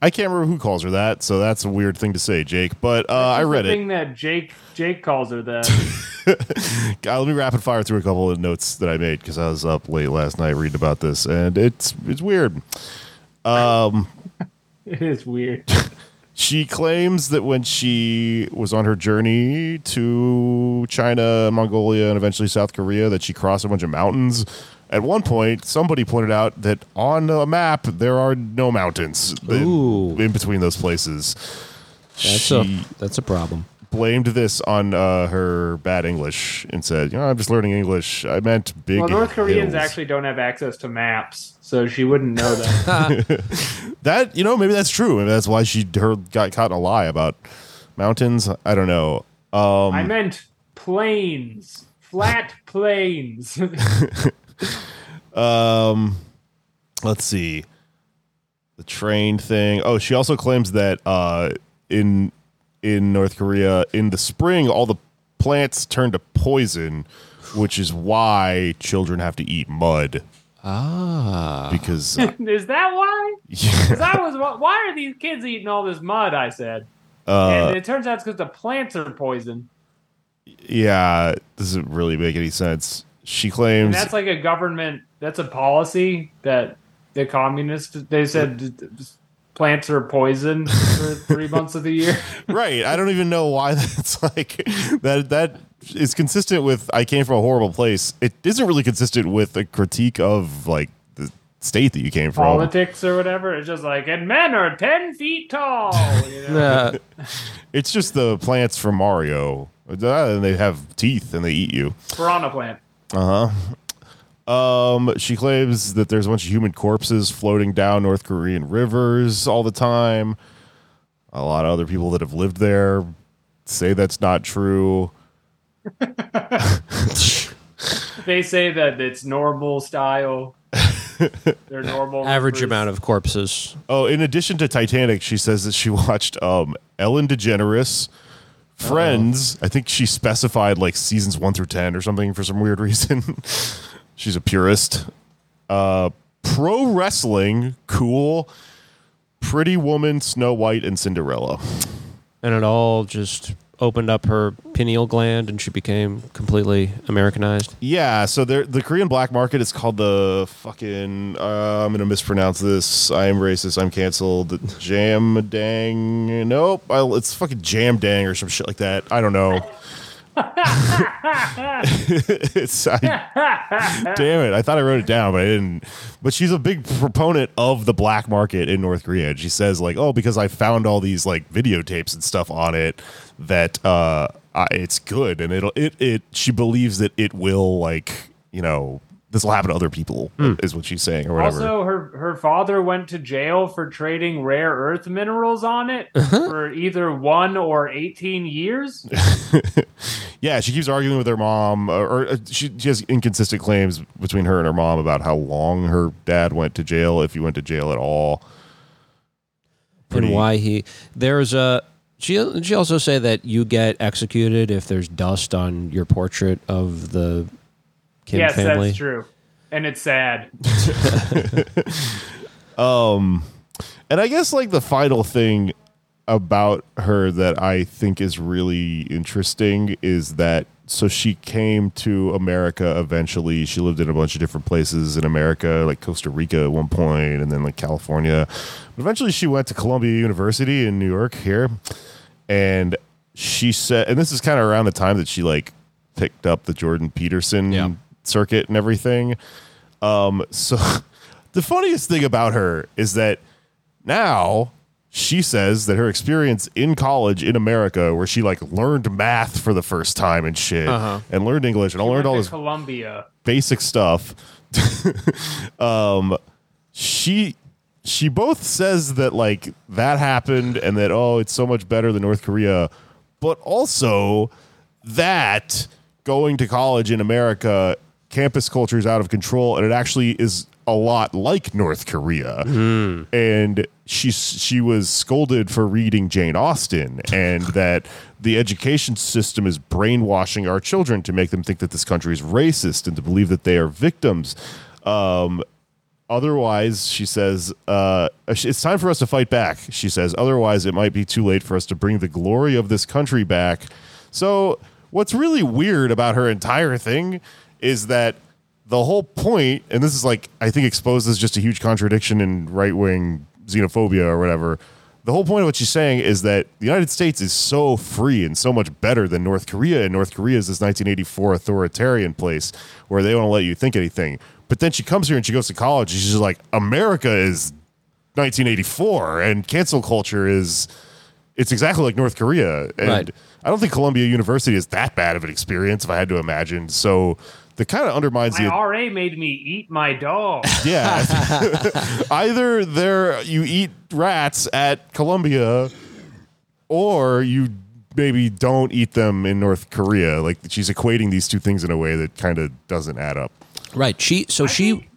I can't remember who calls her that, so that's a weird thing to say, Jake. But uh, I read it. That Jake Jake calls her that. God, let me rapid fire through a couple of notes that I made because I was up late last night reading about this, and it's it's weird. Um, it is weird. She claims that when she was on her journey to China, Mongolia, and eventually South Korea, that she crossed a bunch of mountains. At one point, somebody pointed out that on a map, there are no mountains in, in between those places. That's, she a, that's a problem. Blamed this on uh, her bad English and said, you know, I'm just learning English. I meant big Well, North hills. Koreans actually don't have access to maps, so she wouldn't know that. That, you know, maybe that's true. Maybe that's why she heard, got caught in a lie about mountains. I don't know. Um, I meant plains. Flat plains. um, Let's see. The train thing. Oh, she also claims that uh, in in North Korea, in the spring, all the plants turn to poison, which is why children have to eat mud. Ah. Because... Uh, is that why? Yeah. I was, why are these kids eating all this mud, I said. Uh, and it turns out it's because the plants are poison. Yeah, doesn't really make any sense. She claims... And that's like a government... That's a policy that the communists... They said plants are poison for three months of the year. Right. I don't even know why that's like... that. That... is consistent with I came from a horrible place. It isn't really consistent with a critique of like the state that you came from, politics or whatever. It's just like, and men are ten feet tall. You know? Nah. It's just the plants from Mario, and they have teeth and they eat you. Piranha plant. Uh huh. Um, she claims that there's a bunch of human corpses floating down North Korean rivers all the time. A lot of other people that have lived there say that's not true. They say that it's normal style. They're normal. Average rivers. Amount of corpses. Oh, in addition to Titanic, she says that she watched um, Ellen DeGeneres, Friends. Uh-oh. I think she specified like seasons one through ten or something for some weird reason. She's a purist. Uh, pro wrestling, cool. Pretty Woman, Snow White, and Cinderella. And it all just... opened up her pineal gland and she became completely Americanized. Yeah, so there, the Korean black market is called the fucking... Uh, I'm going to mispronounce this. I am racist. I'm canceled. Jamdang. Nope. I, it's fucking Jamdang or some shit like that. I don't know. it's, I, damn it. I thought I wrote it down, but I didn't. But she's a big proponent of the black market in North Korea. And she says, like, oh, because I found all these, like, videotapes and stuff on it that uh, I, it's good. And it'll, it, it, she believes that it will, like, you know, this will happen to other people, mm. is what she's saying, or whatever. Also, her, her father went to jail for trading rare earth minerals on it uh-huh. for either one or eighteen years. Yeah, she keeps arguing with her mom, or, or she, she has inconsistent claims between her and her mom about how long her dad went to jail, if he went to jail at all. Pretty. And why he... There's a... She, she also say that you get executed if there's dust on your portrait of the... Kim yes, family. That's true, and it's sad. um, and I guess like the final thing about her that I think is really interesting is that so she came to America eventually. She lived in a bunch of different places in America, like Costa Rica at one point, and then like California. But eventually, she went to Columbia University in New York here, and she said, and this is kind of around the time that she like picked up the Jordan Peterson. Yeah. Circuit and everything. Um, so the funniest thing about her is that now she says that her experience in college in America, where she like learned math for the first time and shit, uh-huh. and learned English and all learned all this Columbia basic stuff. um, she she both says that like that happened and that oh it's so much better than North Korea, but also that going to college in America, campus culture is out of control, and it actually is a lot like North Korea. Mm. And she she was scolded for reading Jane Austen, and that the education system is brainwashing our children to make them think that this country is racist and to believe that they are victims. Um, otherwise, she says, uh, it's time for us to fight back. She says, otherwise it might be too late for us to bring the glory of this country back. So... what's really weird about her entire thing is that the whole point, and this is like, I think exposes just a huge contradiction in right-wing xenophobia or whatever. The whole point of what she's saying is that the United States is so free and so much better than North Korea, and North Korea is this nineteen eighty-four authoritarian place where they won't let you think anything. But then she comes here and she goes to college, and she's like, America is nineteen eighty-four, and cancel culture is... it's exactly like North Korea. And right. I don't think Columbia University is that bad of an experience, if I had to imagine. So that kind of undermines my the... R A made me eat my dog. Yeah. Either there you eat rats at Columbia, or you maybe don't eat them in North Korea. Like, she's equating these two things in a way that kind of doesn't add up. Right. She So I she think-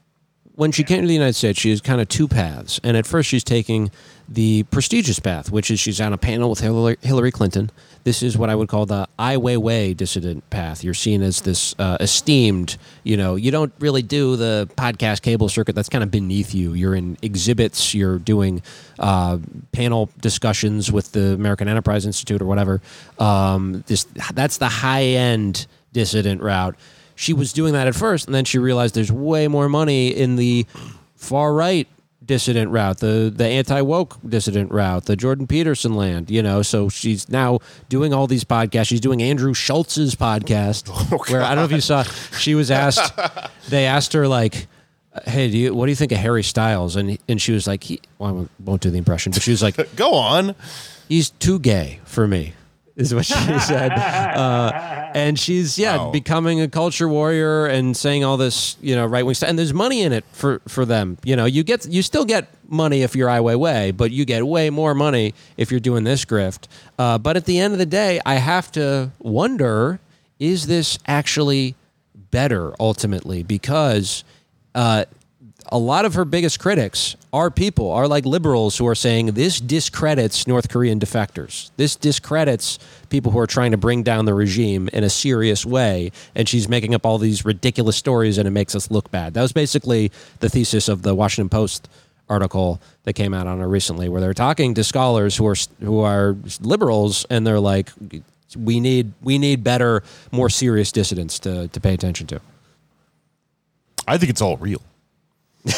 when she came to the United States, she was kind of two paths. And at first, she's taking the prestigious path, which is she's on a panel with Hillary Clinton. This is what I would call the Ai Weiwei dissident path. You're seen as this uh, esteemed, you know, you don't really do the podcast cable circuit. That's kind of beneath you. You're in exhibits. You're doing uh, panel discussions with the American Enterprise Institute or whatever. Um, this that's the high-end dissident route. She was doing that at first, and then she realized there's way more money in the far-right dissident route, the the anti-woke dissident route, the Jordan Peterson land, you know, so she's now doing all these podcasts. She's doing Andrew Schultz's podcast, oh, where, I don't know if you saw, she was asked, they asked her, like, hey, do you, what do you think of Harry Styles? And and she was like, he, well, I won't do the impression, but she was like, go on. He's too gay for me, is what she said. Uh, and she's, yeah, wow. becoming a culture warrior and saying all this, you know, right-wing stuff. And there's money in it for, for them. You know, you get you still get money if you're Ai Weiwei, but you get way more money if you're doing this grift. Uh, but at the end of the day, I have to wonder, is this actually better, ultimately? Because uh, a lot of her biggest critics are people, are like liberals who are saying this discredits North Korean defectors. This discredits people who are trying to bring down the regime in a serious way. And she's making up all these ridiculous stories and it makes us look bad. That was basically the thesis of the Washington Post article that came out on her recently, where they're talking to scholars who are who are liberals and they're like, we need we need better, more serious dissidents to, to pay attention to. I think it's all real.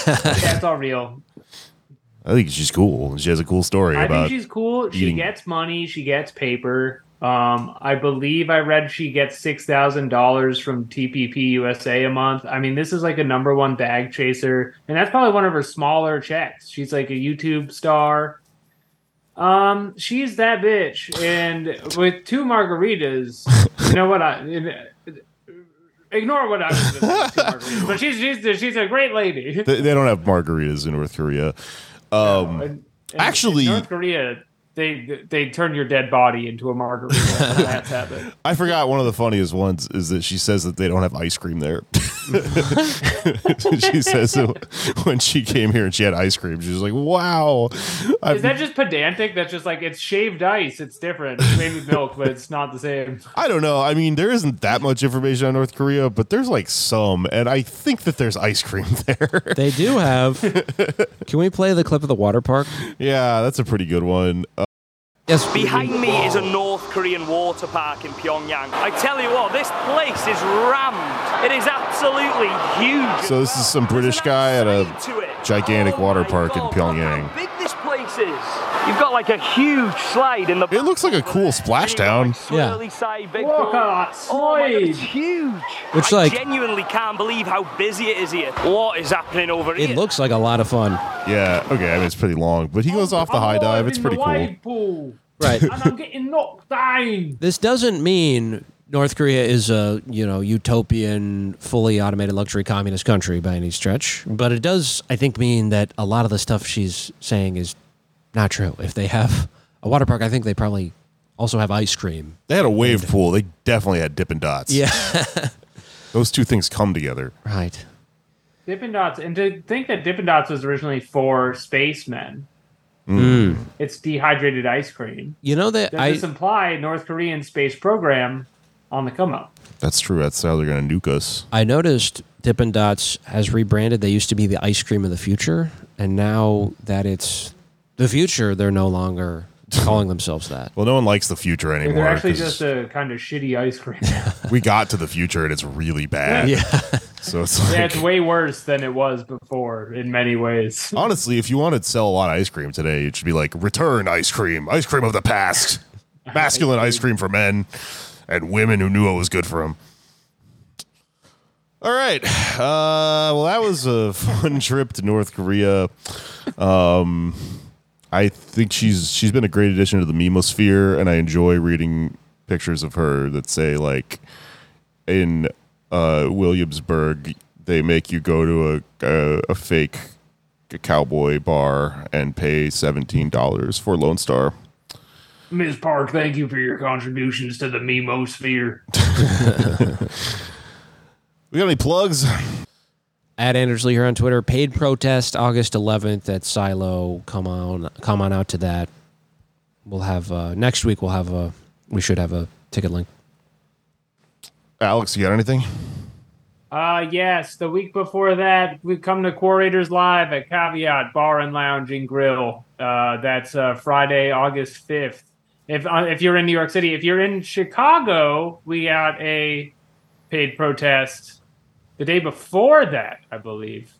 That's all real. I think she's cool. She has a cool story. I about think she's cool. She eating. gets money. She gets paper. Um, I believe I read she gets six thousand dollars from T P P U S A a month. I mean, this is like a number one bag chaser. And that's probably one of her smaller checks. She's like a YouTube star. Um, she's that bitch. And with two margaritas, you know what I... Ignore what I was doing. But she's, she's she's a great lady. They, they don't have margaritas in North Korea. Um, no, and, and actually, in North Korea, they they turn your dead body into a margarita. That's happened. I forgot one of the funniest ones is that she says that they don't have ice cream there. She says that when she came here and she had ice cream, she was like, "Wow." I've... Is that just pedantic? That's just like it's shaved ice. It's different. It's made with milk, but it's not the same. I don't know. I mean, there isn't that much information on North Korea, but there's like some, and I think that there's ice cream there. They do have. Can we play the clip of the water park? Yeah, that's a pretty good one. Yes. Behind me is a North Korean water park in Pyongyang. I tell you what, this place is rammed. It is absolutely huge. So this is some British guy at a gigantic oh water park God, in Pyongyang. Look how big this place is. You've got like a huge slide in the. It looks like a cool splashdown. Yeah. Look at that slide. It's huge. Which I like genuinely can't believe how busy it is here. What is happening over it here? It looks like a lot of fun. Yeah. Okay. I mean, it's pretty long, but he goes off the high dive. It's pretty cool. Right. And I'm getting knocked down. This doesn't mean North Korea is a, you know, utopian, fully automated luxury communist country by any stretch. But it does, I think, mean that a lot of the stuff she's saying is not true. If they have a water park, I think they probably also have ice cream. They had a wave and, pool. They definitely had Dippin' Dots. Yeah. Those two things come together. Right. Dippin' Dots. And to think that Dippin' Dots was originally for spacemen. Mm. It's dehydrated ice cream. You know that I, this imply North Korean space program on the come up. That's true. That's how they're going to nuke us. I noticed Dippin' Dots has rebranded. They used to be the ice cream of the future, and now that it's the future, they're no longer calling themselves that. Well, no one likes the future anymore. They're actually just a kind of shitty ice cream. We got to the future, and it's really bad. Yeah. So it's like, yeah, it's way worse than it was before in many ways. Honestly, if you wanted to sell a lot of ice cream today, it should be like return ice cream, ice cream of the past, masculine ice cream for men and women who knew what was good for them. All right. Uh, well, that was a fun trip to North Korea. Um, I think she's she's been a great addition to the memosphere, and I enjoy reading pictures of her that say like in. Uh, Williamsburg, they make you go to a, a a fake cowboy bar and pay seventeen dollars for Lone Star. Miz Park, thank you for your contributions to the memosphere. We got any plugs? At Andersley here on Twitter. Paid protest August eleventh at Silo. Come on, come on out to that. We'll have uh, next week. We'll have a. We should have a ticket link. Alex, you got anything? Uh, yes. The week before that, we come to Quarrators Live at Caveat Bar and Lounge and Grill. Uh, that's uh, Friday, August fifth. If uh, if you're in New York City, if you're in Chicago, we got a paid protest the day before that, I believe,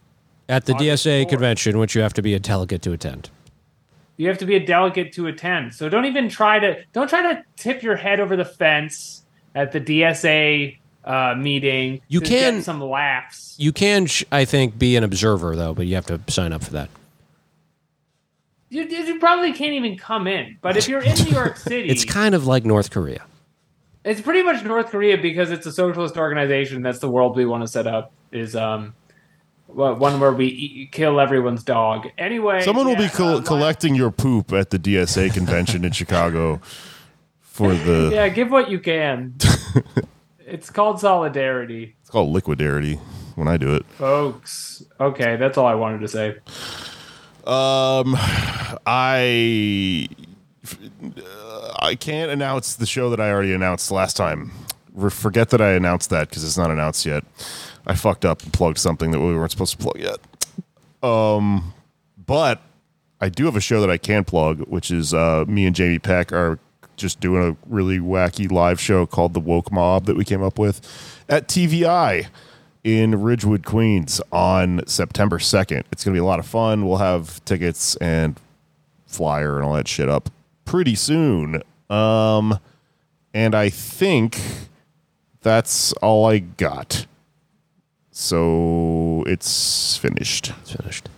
at the August D S A fourth. Convention, which you have to be a delegate to attend. You have to be a delegate to attend. So don't even try to don't try to tip your head over the fence at the D S A uh, meeting. You can get some laughs. You can, I think, be an observer though, but you have to sign up for that. You, you probably can't even come in. But if you're in New York City, it's kind of like North Korea. It's pretty much North Korea because it's a socialist organization. That's the world we want to set up. Is um. Well, one where we eat, kill everyone's dog. Anyway, someone will yeah, be co- uh, collecting your poop at the D S A convention in Chicago for the yeah. Give what you can. It's called solidarity. It's called liquidarity when I do it, folks. Okay, that's all I wanted to say. Um, I uh, I can't announce the show that I already announced last time. Forget that I announced that because it's not announced yet. I fucked up and plugged something that we weren't supposed to plug yet. Um, but I do have a show that I can plug, which is uh, me and Jamie Peck are just doing a really wacky live show called The Woke Mob that we came up with at T V I in Ridgewood, Queens on September second. It's going to be a lot of fun. We'll have tickets and flyer and all that shit up pretty soon. Um, and I think that's all I got. So it's finished. It's finished.